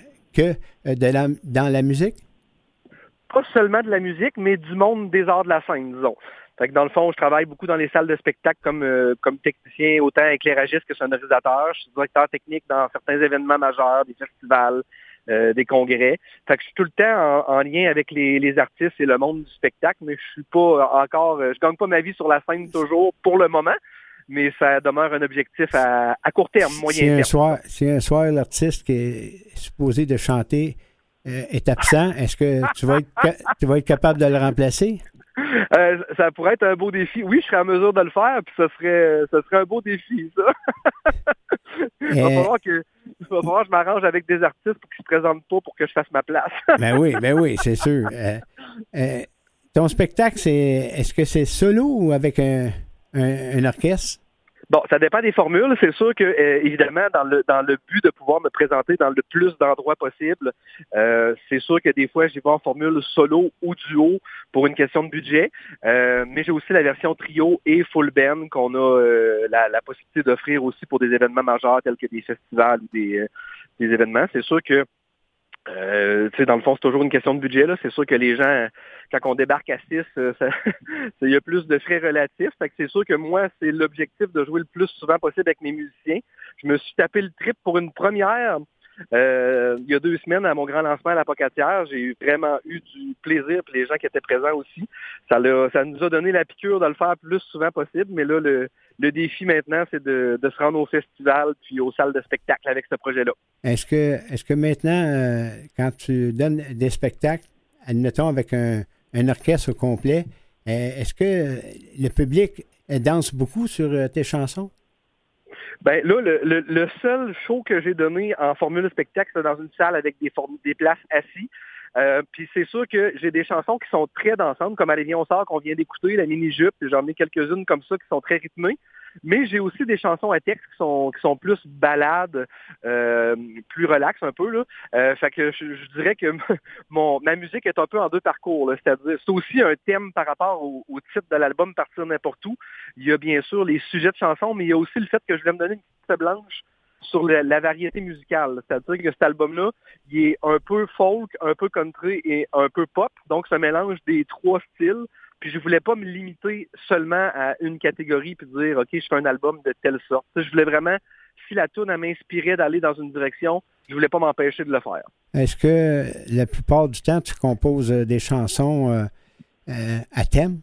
dans la musique? Pas seulement de la musique, mais du monde des arts de la scène, disons. Fait que dans le fond, je travaille beaucoup dans les salles de spectacle comme technicien, autant éclairagiste que sonorisateur. Je suis directeur technique dans certains événements majeurs, des festivals, des congrès. Fait que je suis tout le temps en lien avec les artistes et le monde du spectacle, mais je suis pas encore, je gagne pas ma vie sur la scène toujours pour le moment. mais ça demeure un objectif à court terme, moyen terme. Si un soir, l'artiste qui est supposé de chanter est absent, est-ce que tu vas être capable de le remplacer? Ça pourrait être un beau défi. Oui, je serais en mesure de le faire, puis ça serait un beau défi, ça. Il va falloir que je m'arrange avec des artistes pour qu'ils ne se présentent pas pour que je fasse ma place. Ben oui, c'est sûr. Ton spectacle, est-ce que c'est solo ou avec un orchestre? Bon, ça dépend des formules. C'est sûr que, évidemment, dans le but de pouvoir me présenter dans le plus d'endroits possible, c'est sûr que des fois, j'y vais en formule solo ou duo pour une question de budget. Mais j'ai aussi la version trio et full band qu'on a la possibilité d'offrir aussi pour des événements majeurs tels que des festivals ou des événements. C'est sûr que dans le fond, c'est toujours une question de budget, là. C'est sûr que les gens, quand on débarque à 6, il y a plus de frais relatifs. Fait que c'est sûr que moi, c'est l'objectif de jouer le plus souvent possible avec mes musiciens. Je me suis tapé le trip pour une première. Il y a 2 semaines, à mon grand lancement à la Pocatière, j'ai vraiment eu du plaisir, puis les gens qui étaient présents aussi. Ça nous a donné la piqûre de le faire plus souvent possible, mais là, le défi maintenant, c'est de se rendre au festival puis aux salles de spectacle avec ce projet-là. Est-ce que maintenant, quand tu donnes des spectacles, admettons avec un orchestre au complet, est-ce que le public danse beaucoup sur tes chansons? Ben là, le seul show que j'ai donné en formule spectacle, c'est dans une salle avec des places assises. Puis c'est sûr que j'ai des chansons qui sont très dansantes, comme « Allez, viens, on sort » qu'on vient d'écouter, « La mini-jupe », j'en ai quelques-unes comme ça qui sont très rythmées. Mais j'ai aussi des chansons à texte qui sont plus ballades, plus relaxes un peu, là. Fait que je dirais que ma musique est un peu en 2 parcours, là. C'est-à-dire, c'est aussi un thème par rapport au titre de l'album « Partir n'importe où ». Il y a bien sûr les sujets de chansons, mais il y a aussi le fait que je voulais me donner une petite blanche sur la variété musicale. C'est-à-dire que cet album-là, il est un peu folk, un peu country et un peu pop. Donc, ça mélange des 3 styles. Puis je voulais pas me limiter seulement à une catégorie puis dire « OK, je fais un album de telle sorte ». Je voulais vraiment, si la toune m'inspirait d'aller dans une direction, je voulais pas m'empêcher de le faire. Est-ce que la plupart du temps, tu composes des chansons à thème?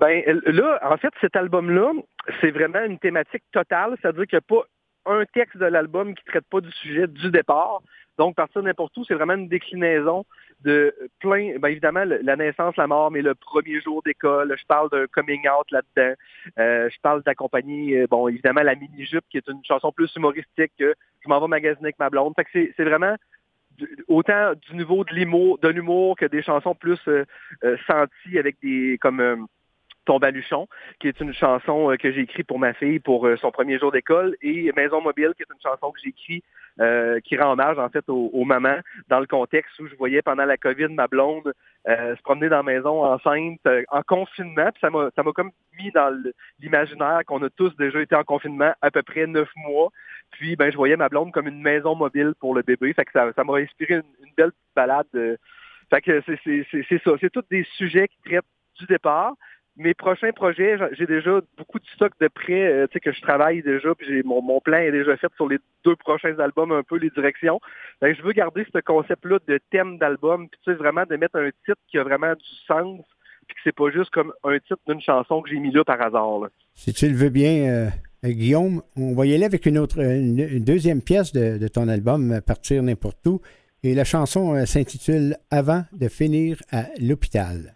Ben là, en fait, cet album-là, c'est vraiment une thématique totale. C'est-à-dire qu'il n'y a pas un texte de l'album qui ne traite pas du sujet du départ. Donc, Partir n'importe où, c'est vraiment une déclinaison de plein, bien évidemment, la naissance, la mort, mais le premier jour d'école. Je parle d'un coming out là-dedans. Je parle d'accompagner, bon, évidemment, la mini-jupe, qui est une chanson plus humoristique que je m'en vais magasiner avec ma blonde. Fait que c'est vraiment autant du niveau de l'humour que des chansons plus senties avec des, comme... Ton baluchon, qui est une chanson que j'ai écrite pour ma fille pour son premier jour d'école, et Maison mobile, qui est une chanson que j'ai écrite qui rend hommage en fait aux mamans, dans le contexte où je voyais pendant la COVID ma blonde se promener dans la maison enceinte en confinement, puis ça m'a comme mis dans l'imaginaire qu'on a tous déjà été en confinement à peu près 9 mois, puis ben je voyais ma blonde comme une maison mobile pour le bébé, fait que ça m'a inspiré une belle petite balade, fait que c'est ça, c'est tous des sujets qui traitent du départ. Mes prochains projets, j'ai déjà beaucoup de stock de prêt, tu sais, que je travaille déjà, puis j'ai mon plan est déjà fait sur les 2 prochains albums, un peu les directions. Donc, je veux garder ce concept-là de thème d'album, puis tu sais, vraiment de mettre un titre qui a vraiment du sens, puis que c'est pas juste comme un titre d'une chanson que j'ai mis là par hasard, là. Si tu le veux bien, Guillaume, on va y aller avec une deuxième pièce de ton album, Partir n'importe où, et la chanson s'intitule « Avant de finir à l'hôpital ».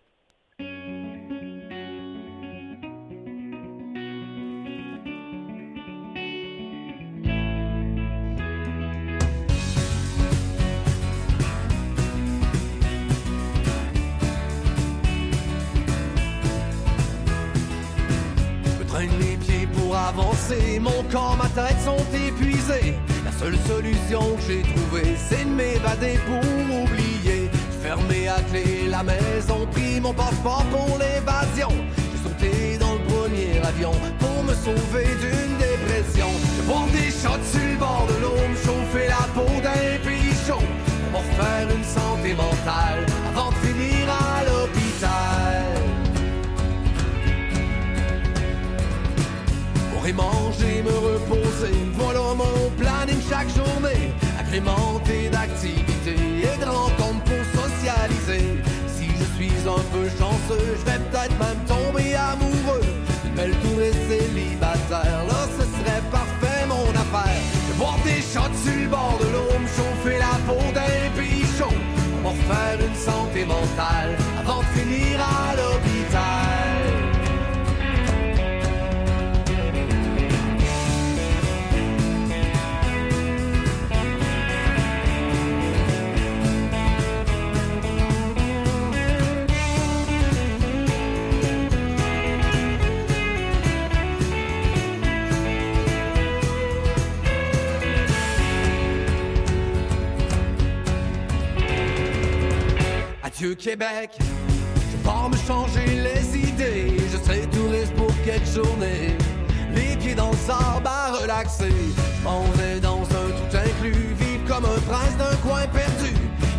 Avancer, mon corps, ma tête sont épuisés. La seule solution que j'ai trouvée, c'est de m'évader pour oublier. J'ai fermé à clé la maison, pris mon passeport pour l'évasion. J'ai sauté dans le premier avion pour me sauver d'une dépression. J'ai boire des shots sur le bord de l'eau, me chauffer la peau d'un pays chaud. Pour me refaire une santé mentale avant de finir à l'hôpital. Et manger, me reposer, voilà mon planning chaque journée, agrémenté d'activités et de rencontres pour socialiser. Si je suis un peu chanceux, je vais peut-être même tomber amoureux. Une belle tournée célibataire. métal avant de finir à Dieu Québec, je pars me changer les idées. Je serai touriste pour quelques journées, les pieds dans le sable à relaxer. Je m'en vais dans un tout inclus, vivre comme un prince d'un coin perdu,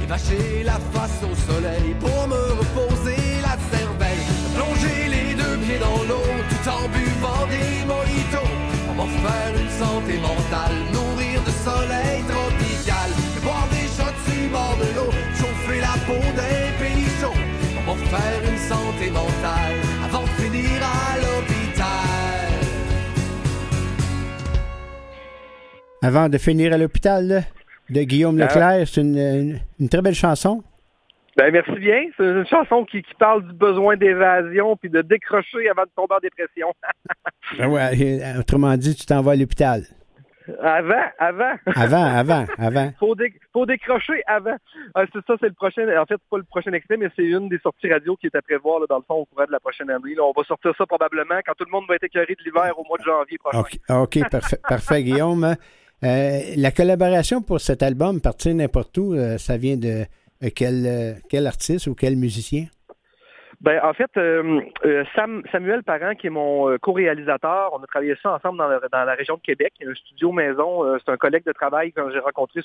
et vacher la face au soleil pour me reposer la cervelle. Plonger les deux pieds dans l'eau tout en buvant des mojitos, pour m'en faire une santé mentale, nourrir de soleil tropical. Et boire des shots sur bord de l'eau, chauffer la peau d'un pays chaud, pour m'en faire une santé mentale avant de finir à l'hôpital. Avant de finir à l'hôpital de Guillaume Leclerc, c'est une très belle chanson. Ben merci bien. C'est une chanson qui parle du besoin d'évasion puis de décrocher avant de tomber en dépression. Ouais, autrement dit, tu t'en vas à l'hôpital. Avant. Faut décrocher avant. C'est ça, c'est le prochain. En fait, c'est pas le prochain extrait, mais c'est une des sorties radio qui est à prévoir, là, dans le fond, au courant de la prochaine année. Là, on va sortir ça probablement quand tout le monde va être écœuré de l'hiver au mois de janvier prochain. OK, parfait, Guillaume. La collaboration pour cet album, Partir n'importe où, ça vient de quel artiste ou quel musicien? Ben, en fait, Samuel Parent, qui est mon co-réalisateur, on a travaillé ça ensemble dans la région de Québec. Il y a un studio maison, c'est un collègue de travail que j'ai rencontré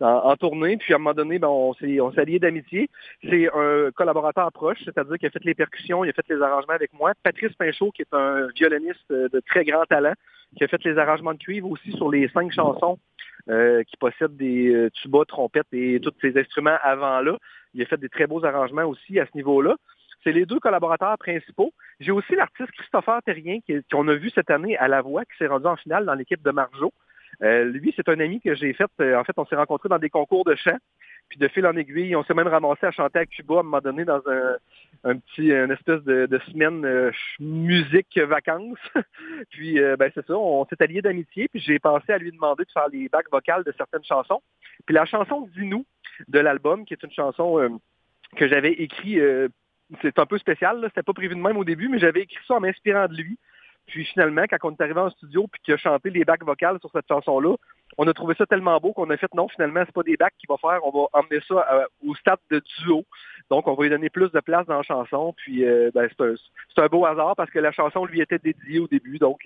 en tournée. Puis à un moment donné, ben, on s'est alliés d'amitié. C'est un collaborateur proche, c'est-à-dire qu'il a fait les percussions, il a fait les arrangements avec moi. Patrice Pinchot, qui est un violoniste de très grand talent, qui a fait les arrangements de cuivre aussi sur les 5 chansons, qui possède des tubas, trompettes et tous ces instruments avant là. Il a fait des très beaux arrangements aussi à ce niveau-là. C'est les deux collaborateurs principaux. J'ai aussi l'artiste Christopher Terrien, qu'on a vu cette année à La Voix, qui s'est rendu en finale dans l'équipe de Marjo. Lui, c'est un ami que j'ai fait. En fait, on s'est rencontrés dans des concours de chant. Puis de fil en aiguille, on s'est même ramassé à chanter à Cuba à un moment donné dans une espèce de semaine musique vacances. Puis ben c'est ça, on s'est alliés d'amitié. Puis j'ai pensé à lui demander de faire les bacs vocales de certaines chansons. Puis la chanson « Dis-nous » de l'album, qui est une chanson que j'avais écrite, c'est un peu spécial, là. C'était pas prévu de même au début, mais j'avais écrit ça en m'inspirant de lui. Puis finalement, quand on est arrivé en studio puis qu'il a chanté les bacs vocales sur cette chanson-là, on a trouvé ça tellement beau qu'on a fait non, finalement, c'est pas des bacs qu'il va faire, on va emmener ça au stade de duo. Donc, on va lui donner plus de place dans la chanson. Puis, ben, c'est un beau hasard parce que la chanson lui était dédiée au début. Donc,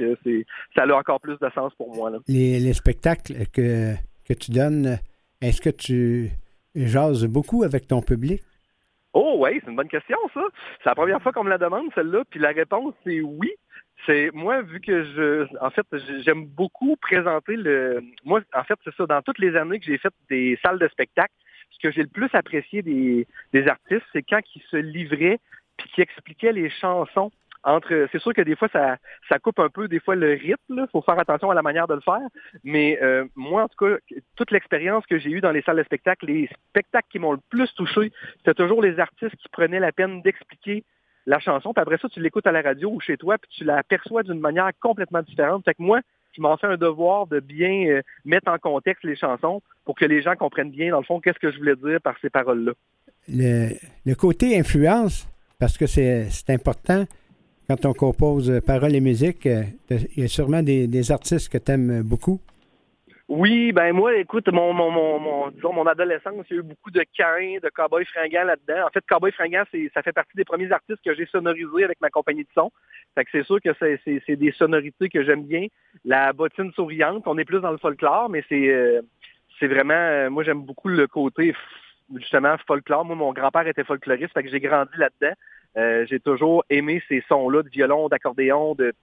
ça a encore plus de sens pour moi, là. Les spectacles que tu donnes, est-ce que tu jases beaucoup avec ton public? Oh oui, c'est une bonne question, ça. C'est la première fois qu'on me la demande, celle-là. Puis la réponse, c'est oui. C'est moi, vu que j'aime beaucoup présenter le... Moi, en fait, c'est ça. Dans toutes les années que j'ai fait des salles de spectacle, ce que j'ai le plus apprécié des artistes, c'est quand ils se livraient puis qu'ils expliquaient les chansons. C'est sûr que des fois, ça coupe un peu, des fois, le rythme. Il faut faire attention à la manière de le faire. Mais moi, en tout cas, toute l'expérience que j'ai eue dans les salles de spectacle, les spectacles qui m'ont le plus touché, c'était toujours les artistes qui prenaient la peine d'expliquer la chanson. Puis après ça, tu l'écoutes à la radio ou chez toi, puis tu la perçois d'une manière complètement différente. Fait que moi, je m'en fais un devoir de bien mettre en contexte les chansons pour que les gens comprennent bien, dans le fond, qu'est-ce que je voulais dire par ces paroles-là. Le côté influence, parce que c'est important... Quand on compose paroles et musique, il y a sûrement des artistes que tu aimes beaucoup. Oui, ben moi, écoute, mon adolescence, il y a eu beaucoup de Caïn, de Cowboys Fringants là-dedans. En fait, Cowboys Fringants, ça fait partie des premiers artistes que j'ai sonorisés avec ma compagnie de son. Fait que c'est sûr que c'est des sonorités que j'aime bien. La bottine souriante, on est plus dans le folklore, mais c'est vraiment... moi, j'aime beaucoup le côté, justement, folklore. Moi, mon grand-père était folkloriste, fait que j'ai grandi là-dedans. J'ai toujours aimé ces sons-là de violon, d'accordéon, de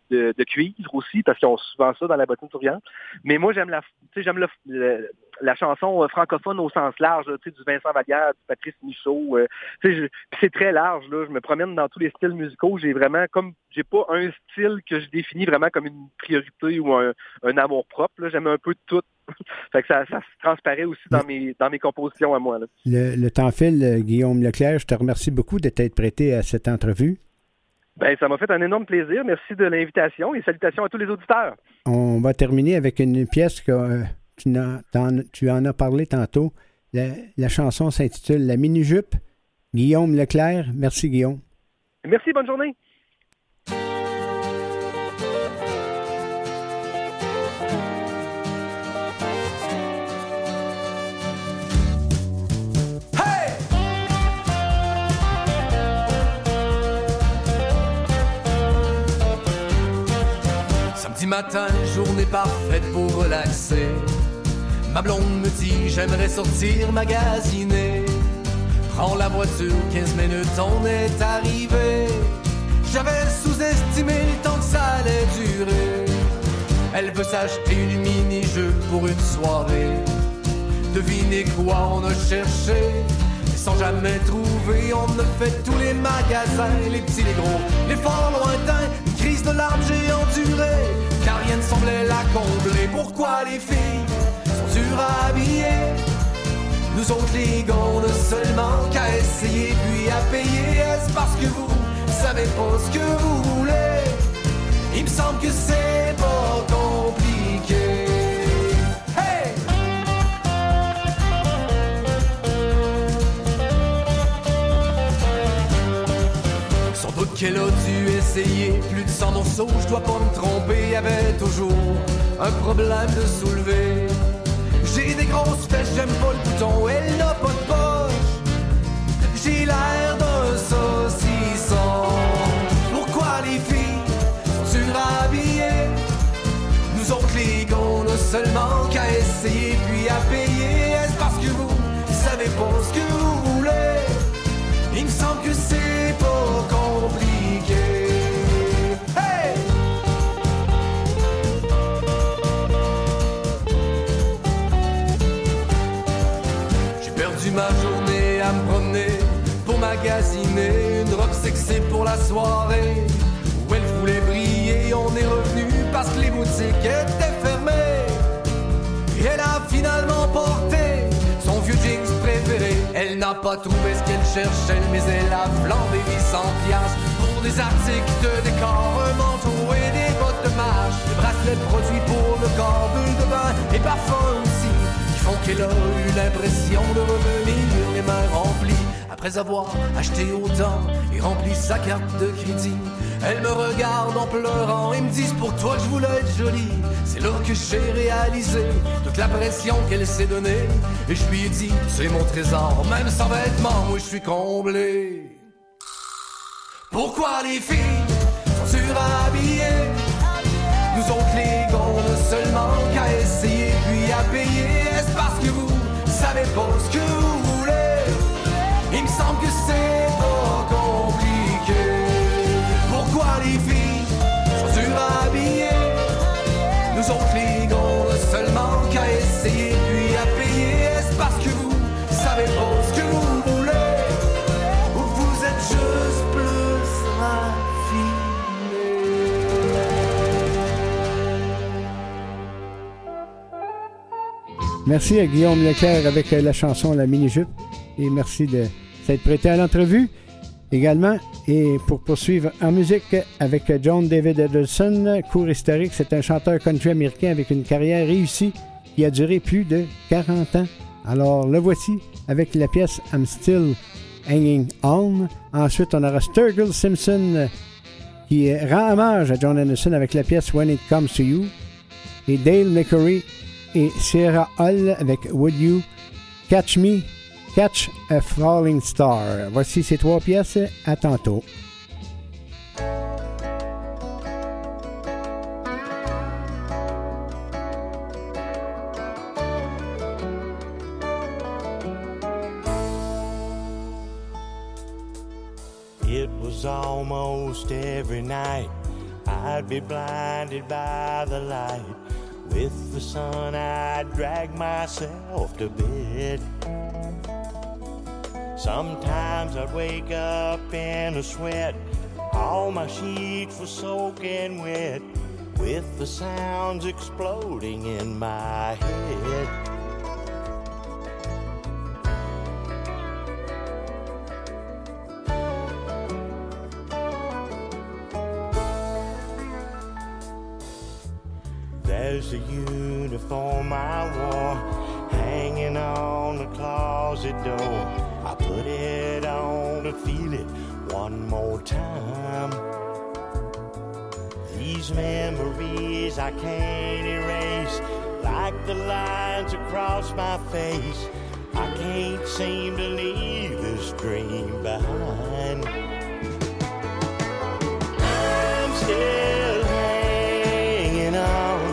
cuivre aussi, parce qu'ils ont souvent ça dans la bottine souriante. Mais moi, j'aime la, tu sais, j'aime le, le, la chanson francophone au sens large, là, du Vincent Vallière, du Patrice Michaud. C'est très large, là. Je me promène dans tous les styles musicaux. J'ai vraiment comme j'ai pas un style que je définis vraiment comme une priorité ou un amour propre. Là. J'aime un peu tout. Fait que ça se transparaît aussi dans mes compositions à moi. Là. Le temps file, Guillaume Leclerc. Je te remercie beaucoup de t'être prêté à cette entrevue. Ben, ça m'a fait un énorme plaisir. Merci de l'invitation et salutations à tous les auditeurs. On va terminer avec une pièce que tu en as parlé tantôt. La chanson s'intitule « La mini-jupe ». Guillaume Leclerc. Merci, Guillaume. Merci, bonne journée. Matin, journée parfaite pour relaxer. Ma blonde me dit, j'aimerais sortir magasiner. Prends la voiture, 15 minutes, on est arrivé. J'avais sous-estimé le temps que ça allait durer. Elle veut s'acheter une mini-jupe pour une soirée. Devinez quoi, on a cherché sans jamais trouver. On a fait tous les magasins, les petits, les gros, les forts lointains. Une crise de larmes, j'ai enduré, car rien ne semblait la combler. Pourquoi les filles sont dures à habiller? Nous autres les gars, on a seulement qu'à essayer puis à payer. Est-ce parce que vous savez pas ce que vous voulez? Il me semble que c'est pas compliqué. Hey! Sans doute qu'elle a dû essayer plus de 100 morceaux, je dois pas me tromper, y avait toujours un problème de soulever. J'ai des grosses fesses, j'aime pas le bouton, elle n'a pas de poche, j'ai l'air d'un saucisson. Pourquoi les filles sont surhabillées? Nous autres les gars, on a seulement qu'à essayer puis à payer. Est-ce parce que vous savez pas ce que vous voulez? Il me semble que c'est pas compliqué. Hey! J'ai perdu ma journée à me promener pour magasiner une robe sexy pour la soirée où elle voulait briller. On est revenu parce que les boutiques étaient fermées et elle a finalement porté son vieux jeans préféré. Elle n'a pas trouvé ce qu'elle cherchait, mais elle a flambé 800$ pour des articles de décor, un manteau et des bottes de marche, des bracelets de produits pour le corps, bulles de bain et parfums aussi, qui font qu'elle a eu l'impression de revenir les mains remplies. Après avoir acheté autant et rempli sa carte de crédit, elle me regarde en pleurant et me dit « Pour toi, je voulais être jolie ». C'est là que j'ai réalisé toute la pression qu'elle s'est donnée. Et je lui ai dit « C'est mon trésor, même sans vêtements, moi je suis comblé ». Pourquoi les filles sont surhabillées? Nous autres les gars, on n'a seulement qu'à essayer puis à payer. Est-ce parce que vous savez pas ce que vous voulez? Il me semble que c'est pas compliqué. Pourquoi les filles sont surhabillées? Nous autres les gars, on a seulement qu'à essayer puis à payer. Est-ce parce que vous savez pas ce que vous voulez? Ou vous êtes juste plus raffinés? Merci à Guillaume Leclerc avec la chanson « La mini-jupe ». Et merci de s'être prêté à l'entrevue également. Et pour poursuivre en musique avec John David Adelson, cours historique, c'est un chanteur country américain avec une carrière réussie qui a duré plus de 40 ans. Alors le voici avec la pièce « I'm Still Hanging On ». Ensuite, on aura Sturgill Simpson qui rend hommage à John Anderson avec la pièce « When It Comes to You ». Et Dale McCurry et Sierra Hall avec « Would You Catch Me? Catch a Falling Star ». Voici ces trois pièces. À tantôt. It was almost every night I'd be blinded by the light. With the sun I drag myself to bed. Sometimes I'd wake up in a sweat. All my sheets were soaking wet. With the sounds exploding in my head. There's a uniform I wore hanging on the closet door. I put it on to feel it one more time. These memories I can't erase, like the lines across my face. I can't seem to leave this dream behind. I'm still hanging on.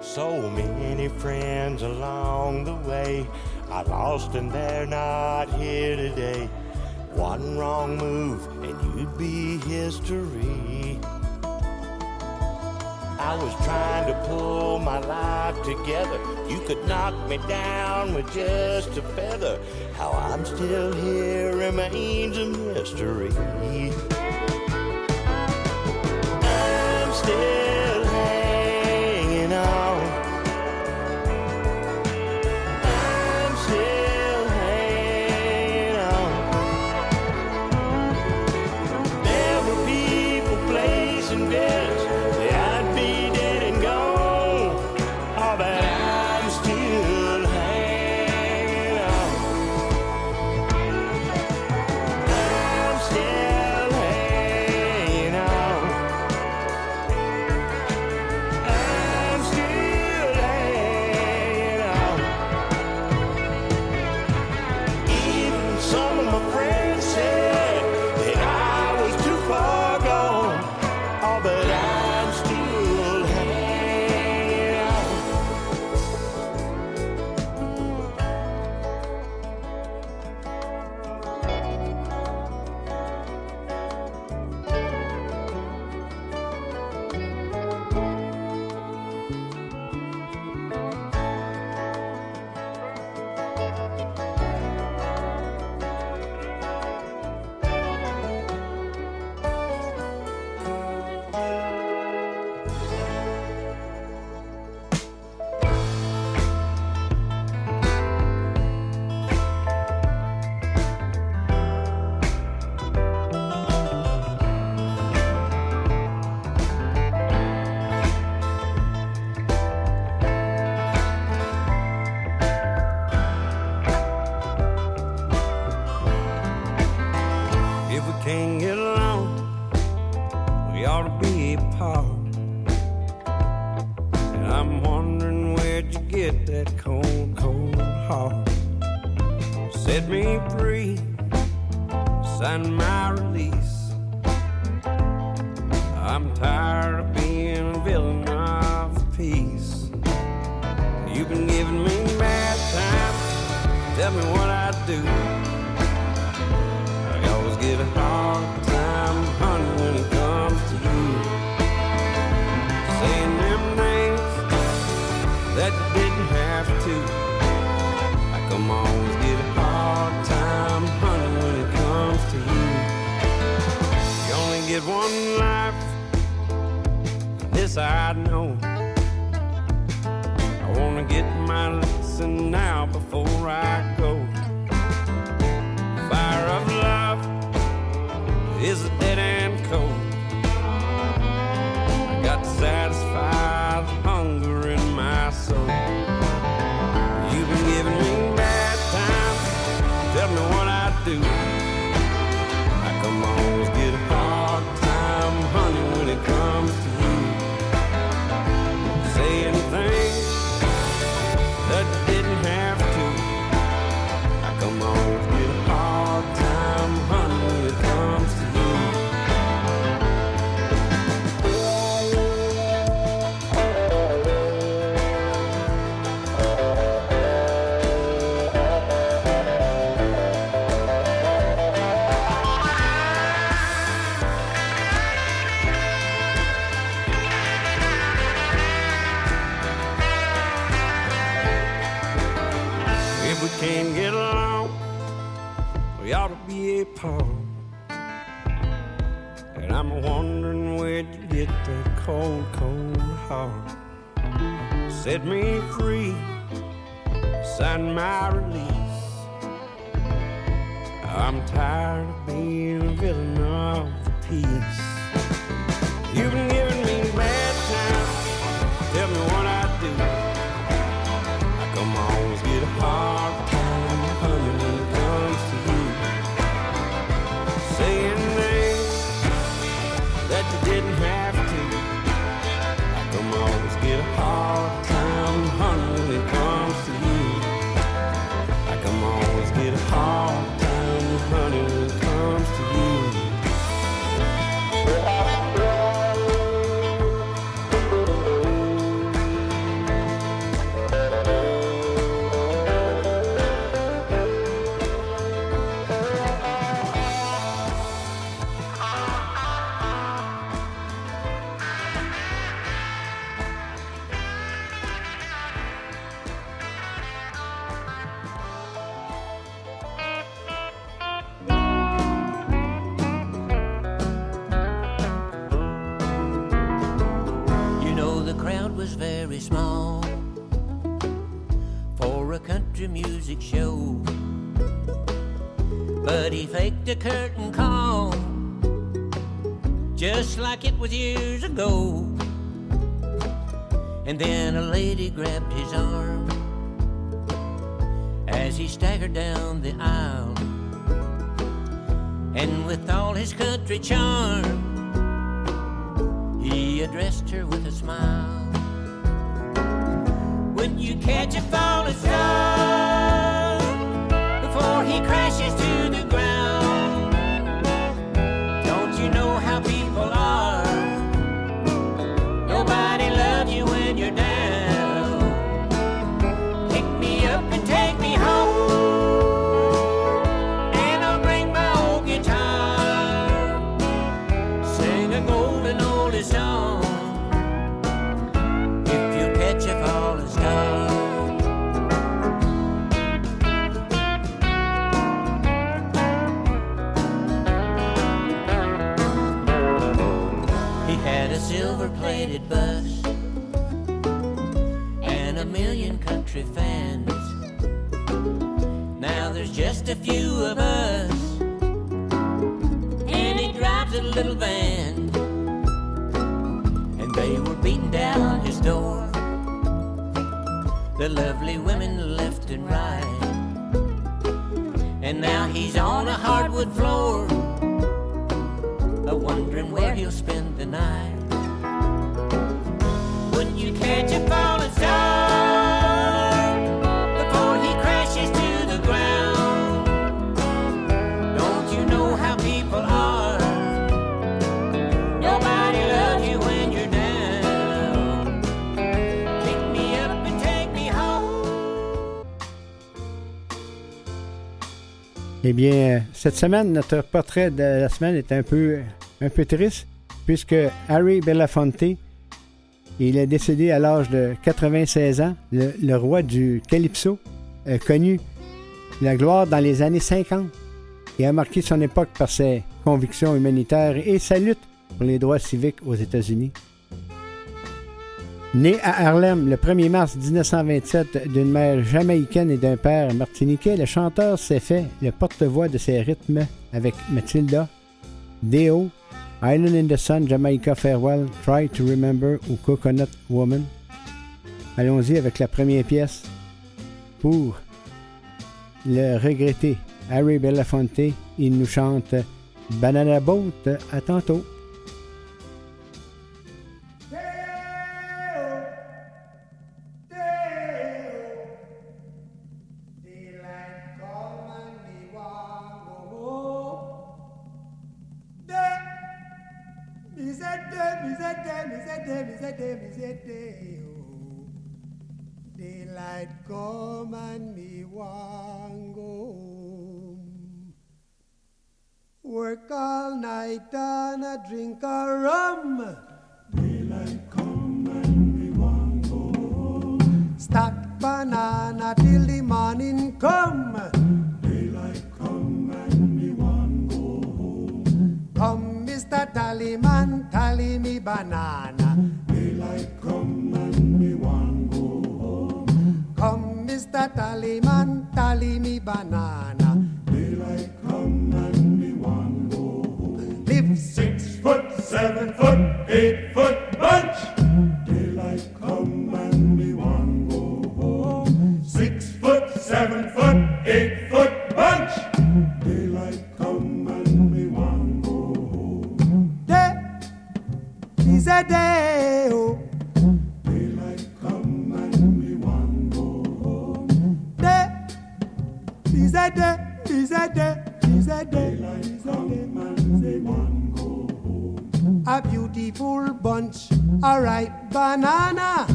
So many friends along the way I lost, and they're not here today. One wrong move and you'd be history. I was trying to pull my life together. You could knock me down with just a feather. How I'm still here remains a mystery. I'm still hanging on. I come always get a hard time, honey, when it comes through, saying things that didn't have to. I come on with you all time, honey, when it comes to you. Can't get along, we ought to be apart. And I'm wondering where'd you get that cold, cold heart. Set me free, sign my release. I'm tired of being a villain of the peace. You've been giving me bad time, tell me what I do. I come always get hard. Didn't have to. I come always get a hard time, honey, when it comes to you. I come always get a hard time, honey, when it comes to you. Show, but he faked a curtain call just like it was years ago. And then a lady grabbed his arm as he staggered down the aisle, and with all his country charm he addressed her with a smile. When you catch a falling star before he crashes to the ground, don't you know how people are? Nobody loves you when you're down. Pick me up and take me home, and I'll bring my old guitar. Sing a golden oldie song if you catch a falling star. Silver-plated bus and a million country fans. Now there's just a few of us, and he drives a little van. And they were beating down his door, the lovely women left and right. And now he's on a hardwood floor, wondering where he'll spend the night. When you catch a falling star before he crashes to the ground, don't you know how people are? Nobody loves you when you're down. Pick me up and take me home. Eh bien, cette semaine, notre portrait de la semaine est un peu triste, puisque Harry Belafonte, il est décédé à l'âge de 96 ans, le roi du Calypso, a connu la gloire dans les années 50 et a marqué son époque par ses convictions humanitaires et sa lutte pour les droits civiques aux États-Unis. Né à Harlem le 1er mars 1927 d'une mère jamaïcaine et d'un père martiniquais, le chanteur s'est fait le porte-voix de ses rythmes avec Matilda, Deo, Island in the Sun, Jamaica Farewell, Try to Remember ou Coconut Woman. Allons-y avec la première pièce pour le regretté Harry Belafonte. Il nous chante Banana Boat. À tantôt. misete, daylight come and me wan go home. Work all night and a drink a rum. Daylight come and me wan go home. Stack banana till the morning come. Daylight come and me wan go home. Come, Mr. Tallyman, tally me banana. Daylight come and me wan. Come, Mr. Tallyman, tally me banana. Daylight come and me one go home. Live 6 foot, 7 foot, 8 foot bunch. Daylight come and me one go home. 6 foot, 7 foot, 8 foot bunch. Daylight come and me one go home. Day is a day, oh. A beautiful bunch, a ripe banana.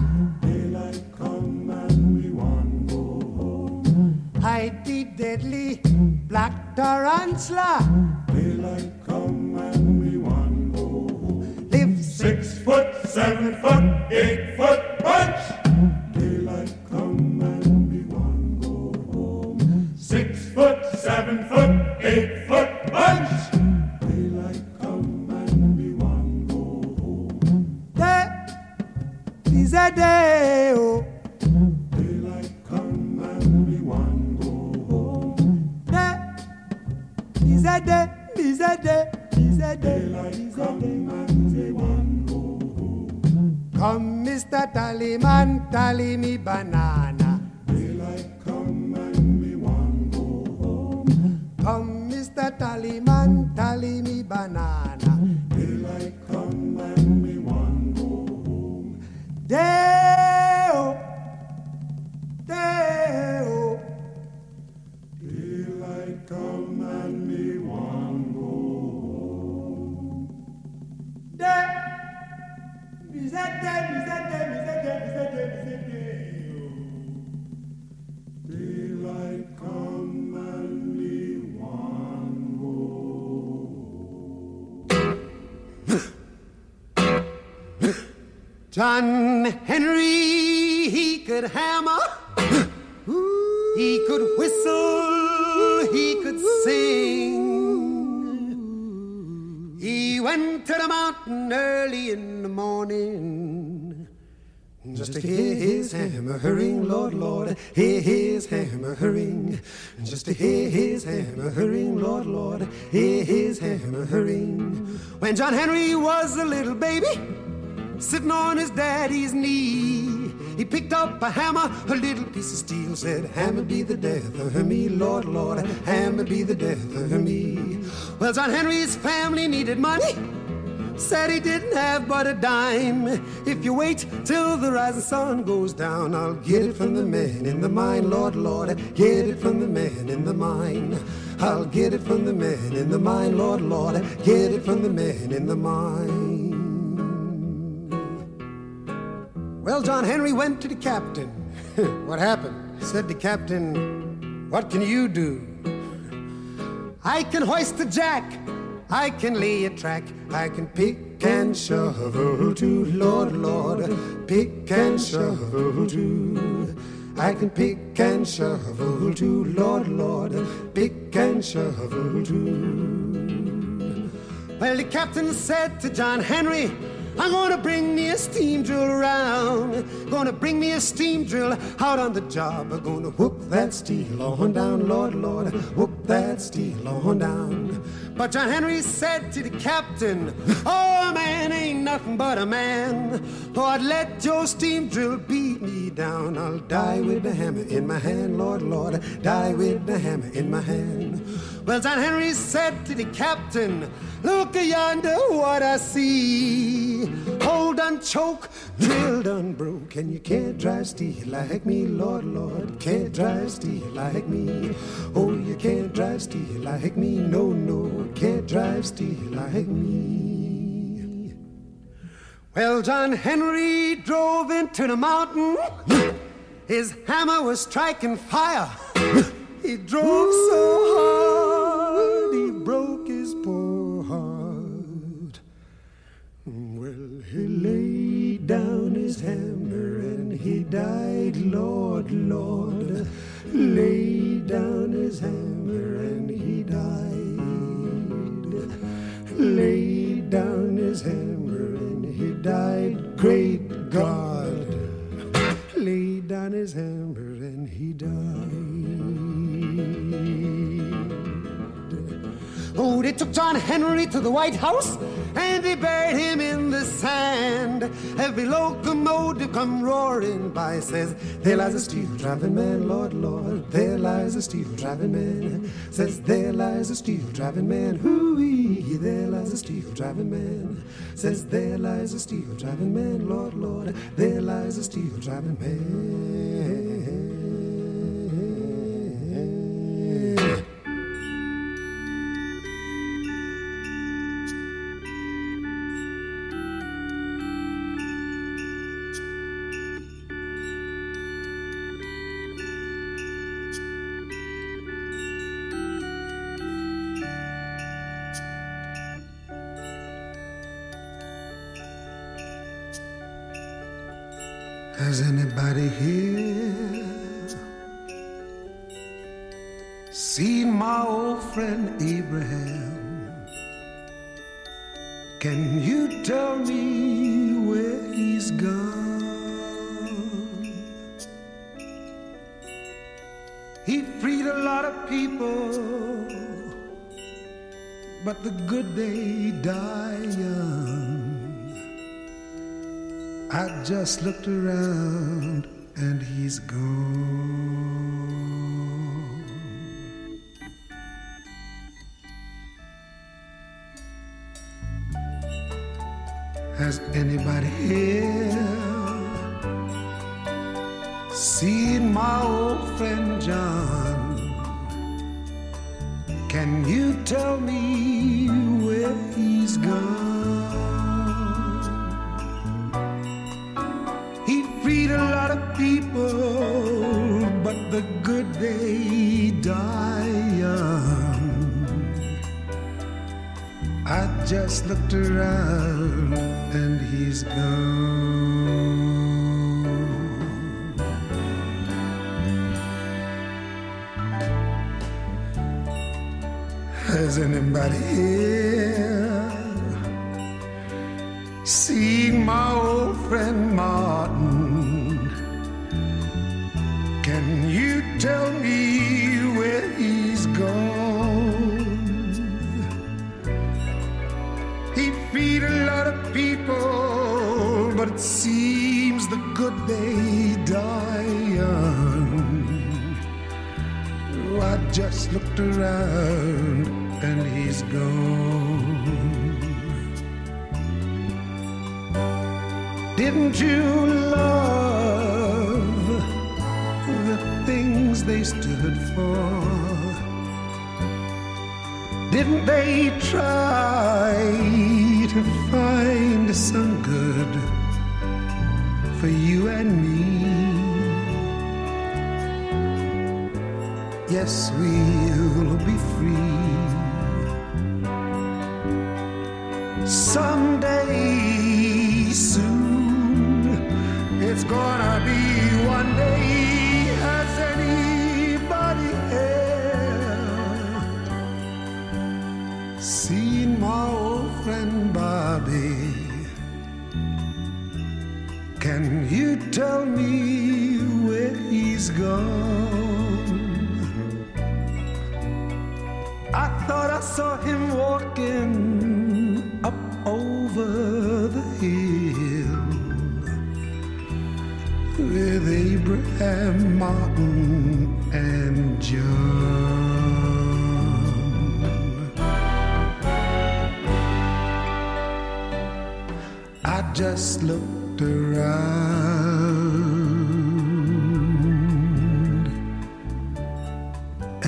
Daylight come and we want go home. Hide the deadly black tarantula. Daylight come and we want go home. Live 6 foot, 7 foot, 8 foot bunch. Daylight come and we want go home. 6 foot, 7 foot, 8 foot bunch. Daylight come and we want go home. Day is a day, oh. Daylight come and we want go home. Day is a day, is a day, is a day. Daylight come and we want go home. Come, Mr. Tallyman, tally me banana. Daylight come and we want go home. Come, Mr. Tallyman, tally me banana. Daylight come and we want go home. Day-o, day-o. Daylight come and we want go home. Day. John Henry, he could hammer, he could whistle, he could sing. He went to the mountain early in the morning just to hear his hammer hurrying, Lord, Lord, hear his hammer hurrying. Just to hear his hammer hurrying, Lord, Lord, hear his hammer hurrying. When John Henry was a little baby, sitting on his daddy's knee, he picked up a hammer, a little piece of steel. Said, hammer be the death of me, Lord, Lord, hammer be the death of me. Well, John Henry's family needed money. Said he didn't have but a dime. If you wait till the rising sun goes down, I'll get it from the man in the mine, Lord, Lord, get it from the man in the mine. I'll get it from the man in the mine, Lord, Lord, get it from the man in the mine. Well, John Henry went to the captain. What happened? Said the captain, what can you do? I can hoist a jack, I can lay a track, I can pick and shovel too, Lord, Lord, pick and shovel too. I can pick and shovel too, Lord, Lord, pick and shovel too. Well, the captain said to John Henry, I'm gonna bring me a steam drill around, gonna bring me a steam drill out on the job. I'm gonna whoop that steel on down, Lord, Lord, whoop that steel on down. But John Henry said to the captain, oh, a man ain't nothing but a man. Oh, I'd let your steam drill beat me down. I'll die with the hammer in my hand, Lord, Lord, die with the hammer in my hand. Well, John Henry said to the captain, look yonder what I see. Hold done choke, drill done broke, and you can't drive steel like me, Lord, Lord, can't drive steel like me. Oh, you can't drive steel like me, no, no, can't drive steel like me. Well, John Henry drove into the mountain. His hammer was striking fire. He drove so hard, he broke his poor heart. Well, he laid down his hammer and he died, Lord, Lord. Laid down his hammer and he died. Laid down his hammer and he died, great God. Laid down his hammer and he died. Oh, they took John Henry to the White House and they buried him in the sand. Every locomotive come roaring by says, there lies a steel-driving man, Lord, Lord. There lies a steel-driving man. Says, there lies a steel-driving man. Hoo-wee, there lies a steel-driving man. Says, there lies a steel-driving man, Lord, Lord. There lies a steel-driving man. Is anybody here seen my old friend Abraham? Can you tell me where he's gone? He freed a lot of people, but the good they die young. I just looked around and he's gone. Has anybody here seen my old friend John? Can you tell me where he's gone? People, but the good they die young. I just looked around and he's gone. Has anybody here seen my old friend Martin? Can you tell me where he's gone? He freed a lot of people, but it seems the good they die young. Oh, I just looked around and he's gone. Didn't you love things they stood for? Didn't they try to find some good for you and me? Yes, we'll be free someday soon. It's gonna be one day. Seen my old friend Bobby. Can you tell me where he's gone? I thought I saw him walking up over the hill with Abraham, Martin, and John. I just looked around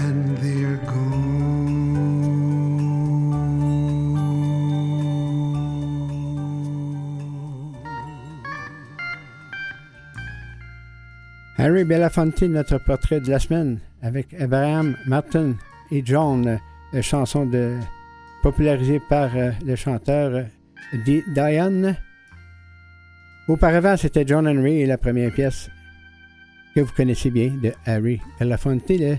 and they're gone. Harry Belafonte, notre portrait de la semaine, avec Abraham, Martin et John, chanson popularisée par le chanteur Dion. Auparavant, c'était John Henry et la première pièce que vous connaissez bien de Harry Belafonte, le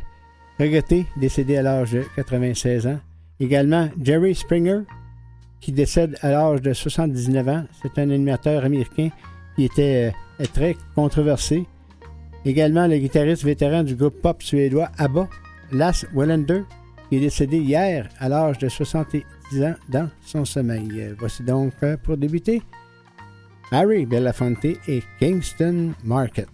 regretté, décédé à l'âge de 96 ans. Également, Jerry Springer, qui décède à l'âge de 79 ans. C'est un animateur américain qui était très controversé. Également, le guitariste vétéran du groupe pop suédois ABBA, Lasse Welander, qui est décédé hier à l'âge de 70 ans dans son sommeil. Voici donc, pour débuter, Harry Belafonte et Kingston Market.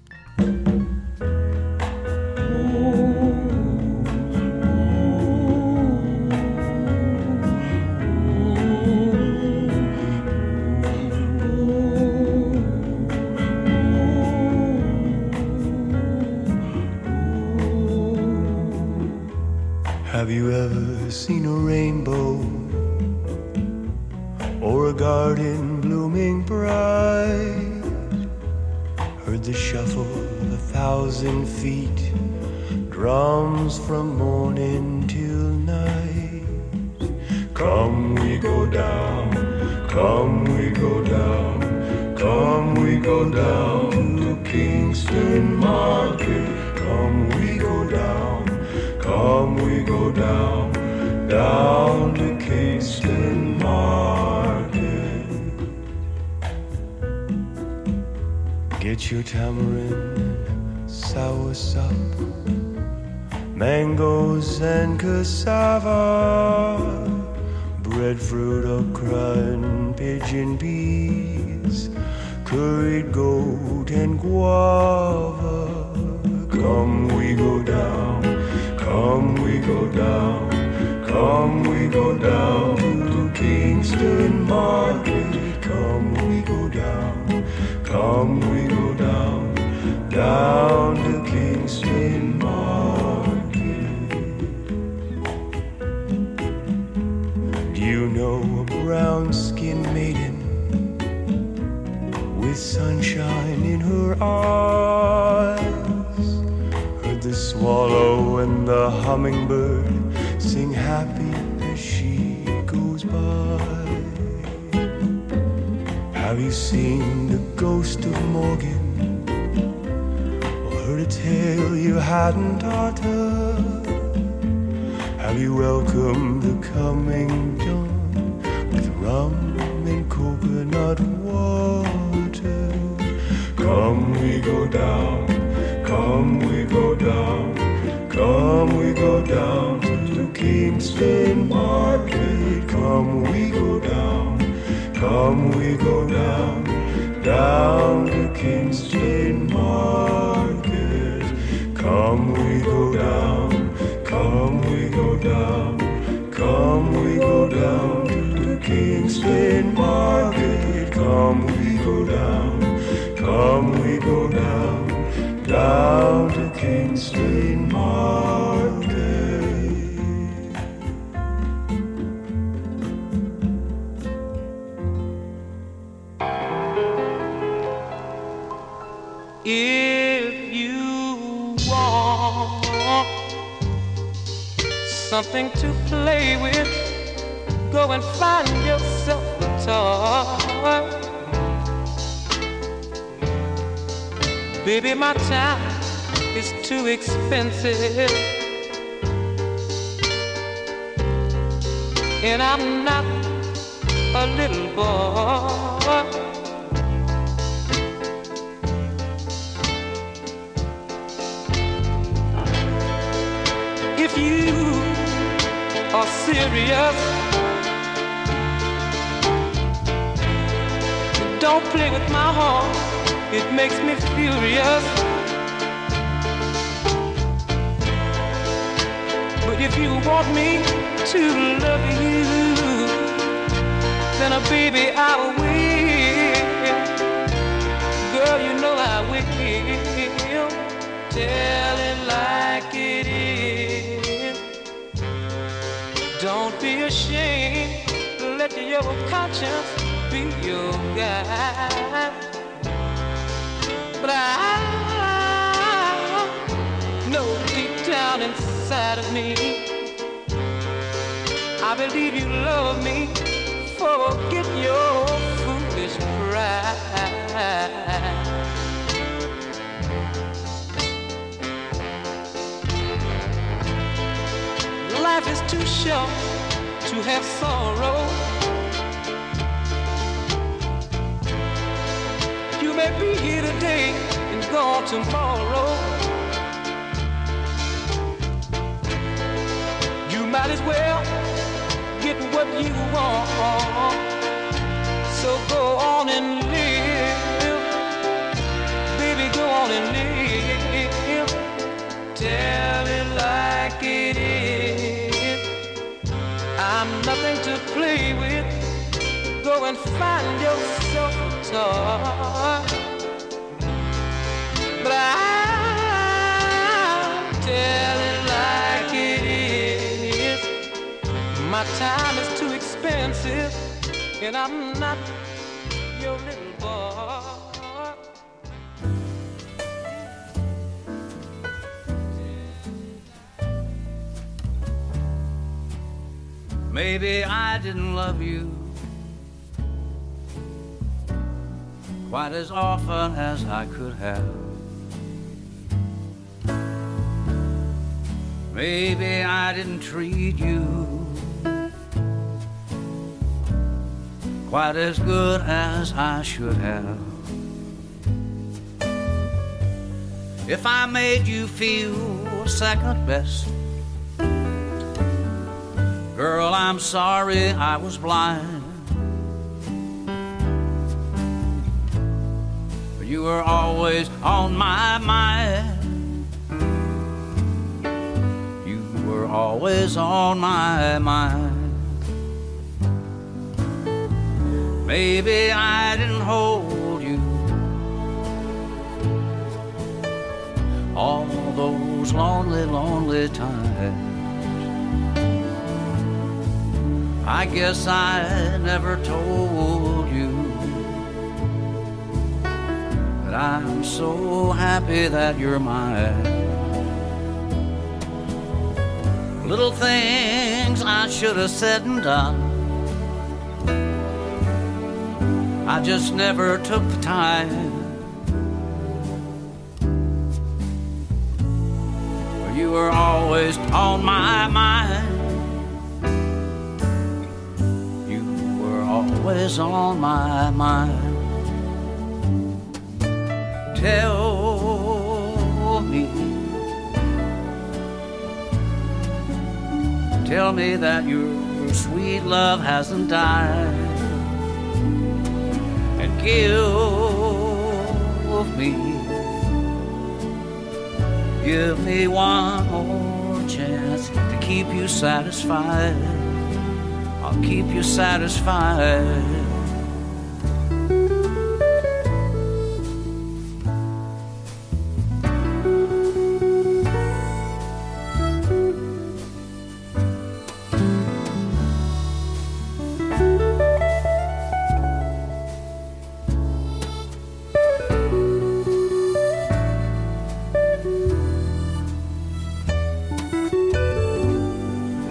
Have you ever seen a rainbow or a garden blooming bright? Heard the shuffle of 1,000 feet, drums from morning till night. Come we go down, come we go down, come we go down to Kingston Market. Come we go down, come we go down, down to Kingston Market. Get your tamarind, sour sop, mangoes and cassava, breadfruit, okra and pigeon peas, curried goat and guava. Come we go down, come we go down, come we go down to Kingston Market. Come we go down, come we go down, down to Kingston Market. Do you know a brown-skinned maiden with sunshine in her eyes? The swallow and the hummingbird sing happy as she goes by. Have you seen the ghost of Morgan, or heard a tale you hadn't uttered? Have you welcomed the coming dawn with rum and coconut water? Come we go down, come we go down, come we go down to Kingston Market. Come we go down, come we go down, down to Kingston Market. Come we go down, come we go down, come we go down to Kingston Market. Come we go down, come we go down, down to Kingston Market. If you want something to play with, go and find yourself a toy. Baby, my time is too expensive, and I'm not a little boy. If you are serious, don't play with my heart. It makes me furious. But if you want me to love you, then baby I will. Girl, you know I will. Tell it like it is. Don't be ashamed. Let your conscience be your guide. But know deep down inside of me, I believe you love me. Forget your foolish pride. Life is too short to have sorrow. You may be here today and gone tomorrow. You might as well get what you want. So go on and live. Baby, go on and live. Tell it like it is. I'm nothing to play with. Go and find yourself a toy. But I'll tell it like it is. My time is too expensive, and I'm not your little boy. Maybe I didn't love you quite as often as I could have. Maybe I didn't treat you quite as good as I should have. If I made you feel second best, girl, I'm sorry I was blind. But you were always on my mind. You were always on my mind. Maybe I didn't hold you all those lonely, lonely times. I guess I never told you that I'm so happy that you're mine. Little things I should have said and done, I just never took the time. But you were always on my mind. Always on my mind. Tell me that your sweet love hasn't died, and give me one more chance to keep you satisfied. I'll keep you satisfied.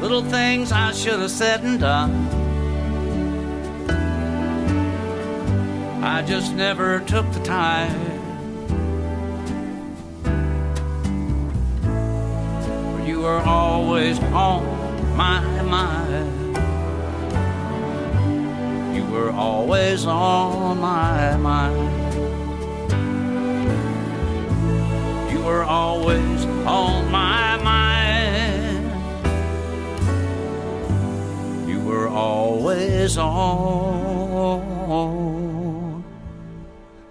Little things I should have said and done, I just never took the time. You were always on my mind. You were always on my mind. You were always on my mind. You were always on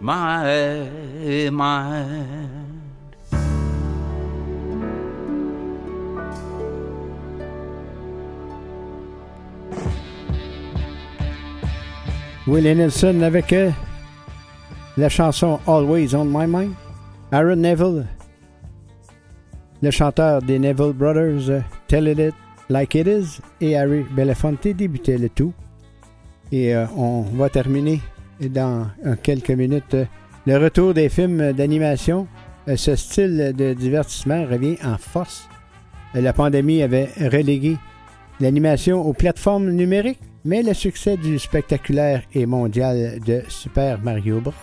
my mind. Willie Nelson avec la chanson Always on My Mind. Aaron Neville, le chanteur des Neville Brothers, Tell It Like It Is, et Harry Belafonte débutaient le tout. Et on va terminer. Et dans quelques minutes, le retour des films d'animation ce style de divertissement revient en force. La pandémie avait relégué l'animation aux plateformes numériques, mais le succès du spectaculaire et mondial de Super Mario Bros.,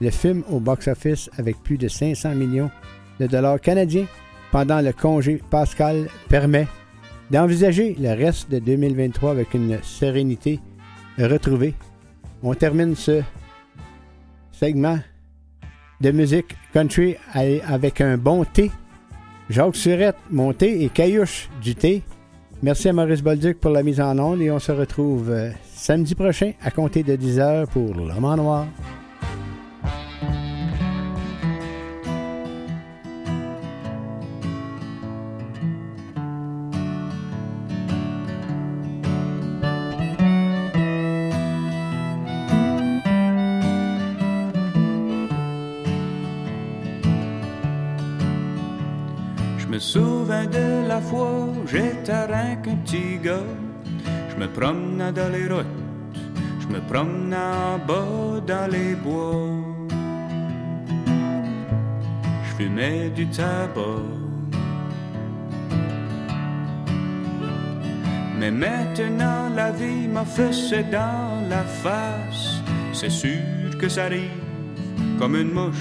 le film au box-office avec plus de 500 millions de dollars canadiens pendant le congé pascal, permet d'envisager le reste de 2023 avec une sérénité retrouvée. On termine ce segment de musique country avec un bon thé. Jacques Surette, mon thé, et Caillouche du thé. Merci à Maurice Bolduc pour la mise en onde et on se retrouve samedi prochain à compter de 10h pour L'Homme en Noir. De la fois, j'étais rien qu'un petit gars. Je me promenais dans les routes, je me promenais en bas dans les bois. Je fumais du tabac. Mais maintenant la vie m'a fessé dans la face. C'est sûr que ça arrive, comme une mouche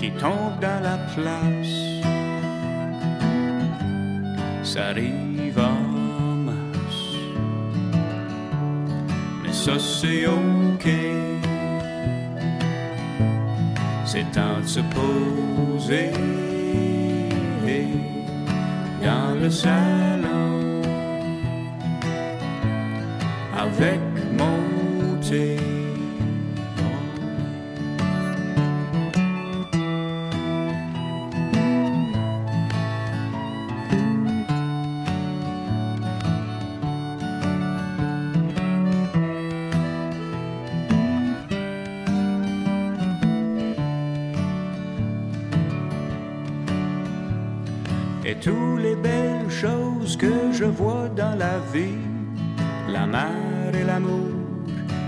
qui tombe dans la place. Ça arrive en masse, mais ça c'est ok. C'est temps de se poser dans le salon avec mon thé. Je vois dans la vie la mer et l'amour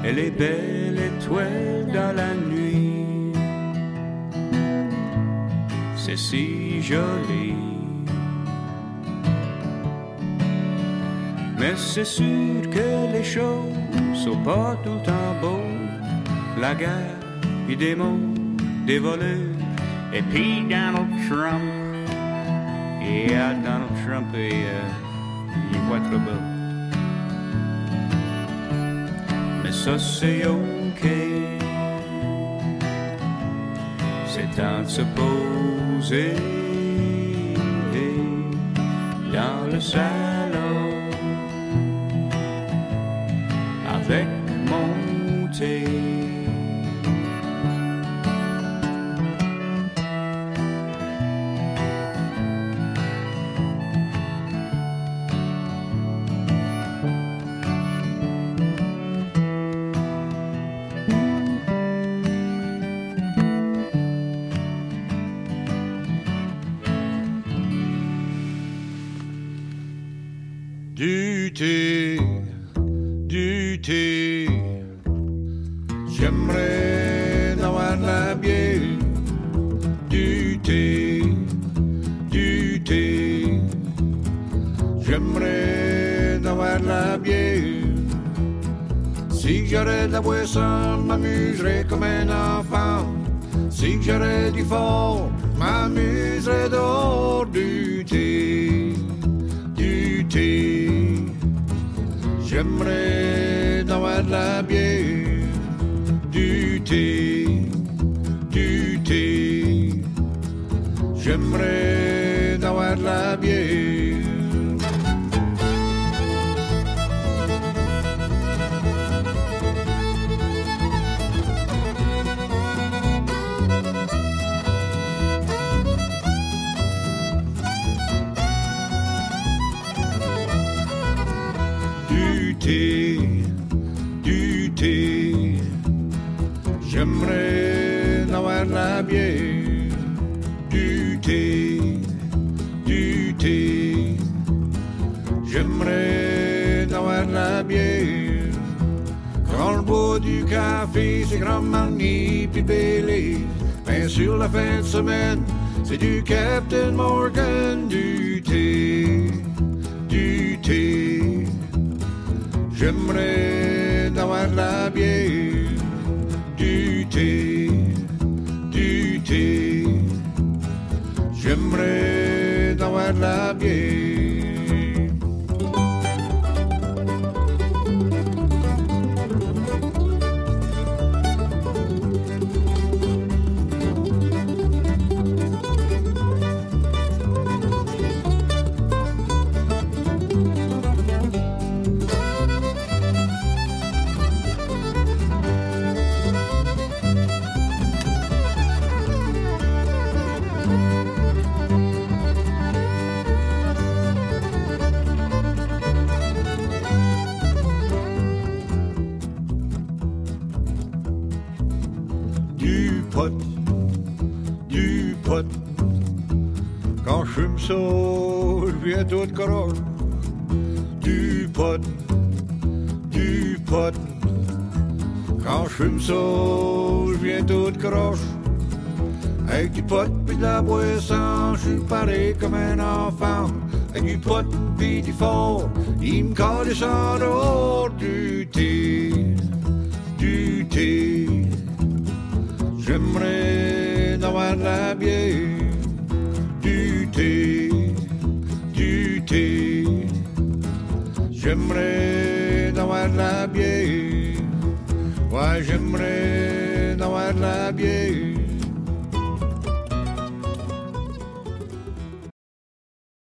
et les belles étoiles dans la nuit. C'est si joli, mais c'est sûr que les choses sont pas tout en beau. La guerre, puis des mots, des voleurs, et puis Donald Trump. Yeah, Donald Trump et trop beau. Mais ça c'est ok. C'est temps de se poser dans le salon avec mon thé. J'aurais du fort, m'amuserais dehors. Du thé, du thé. J'aimerais avoir de la bière. Du thé, du thé. J'aimerais avoir de la bière. Du café, c'est grand mani, puis bélé. Mais sur la fin de semaine, c'est du Captain Morgan, du thé. J'aimerais avoir la bière, du thé. J'aimerais avoir la bière. Quand je fume ça, je viens tout croche. Du pot. Quand je fume ça, je viens tout croche. Avec du pot pis de la boisson, je suis pareil comme un enfant. Avec du pot pis du fort, il me colle sans dehors. Du thé, du thé. J'aimerais avoir la bière. Du thé, j'aimerais avoir la bière, ouais j'aimerais avoir la bière.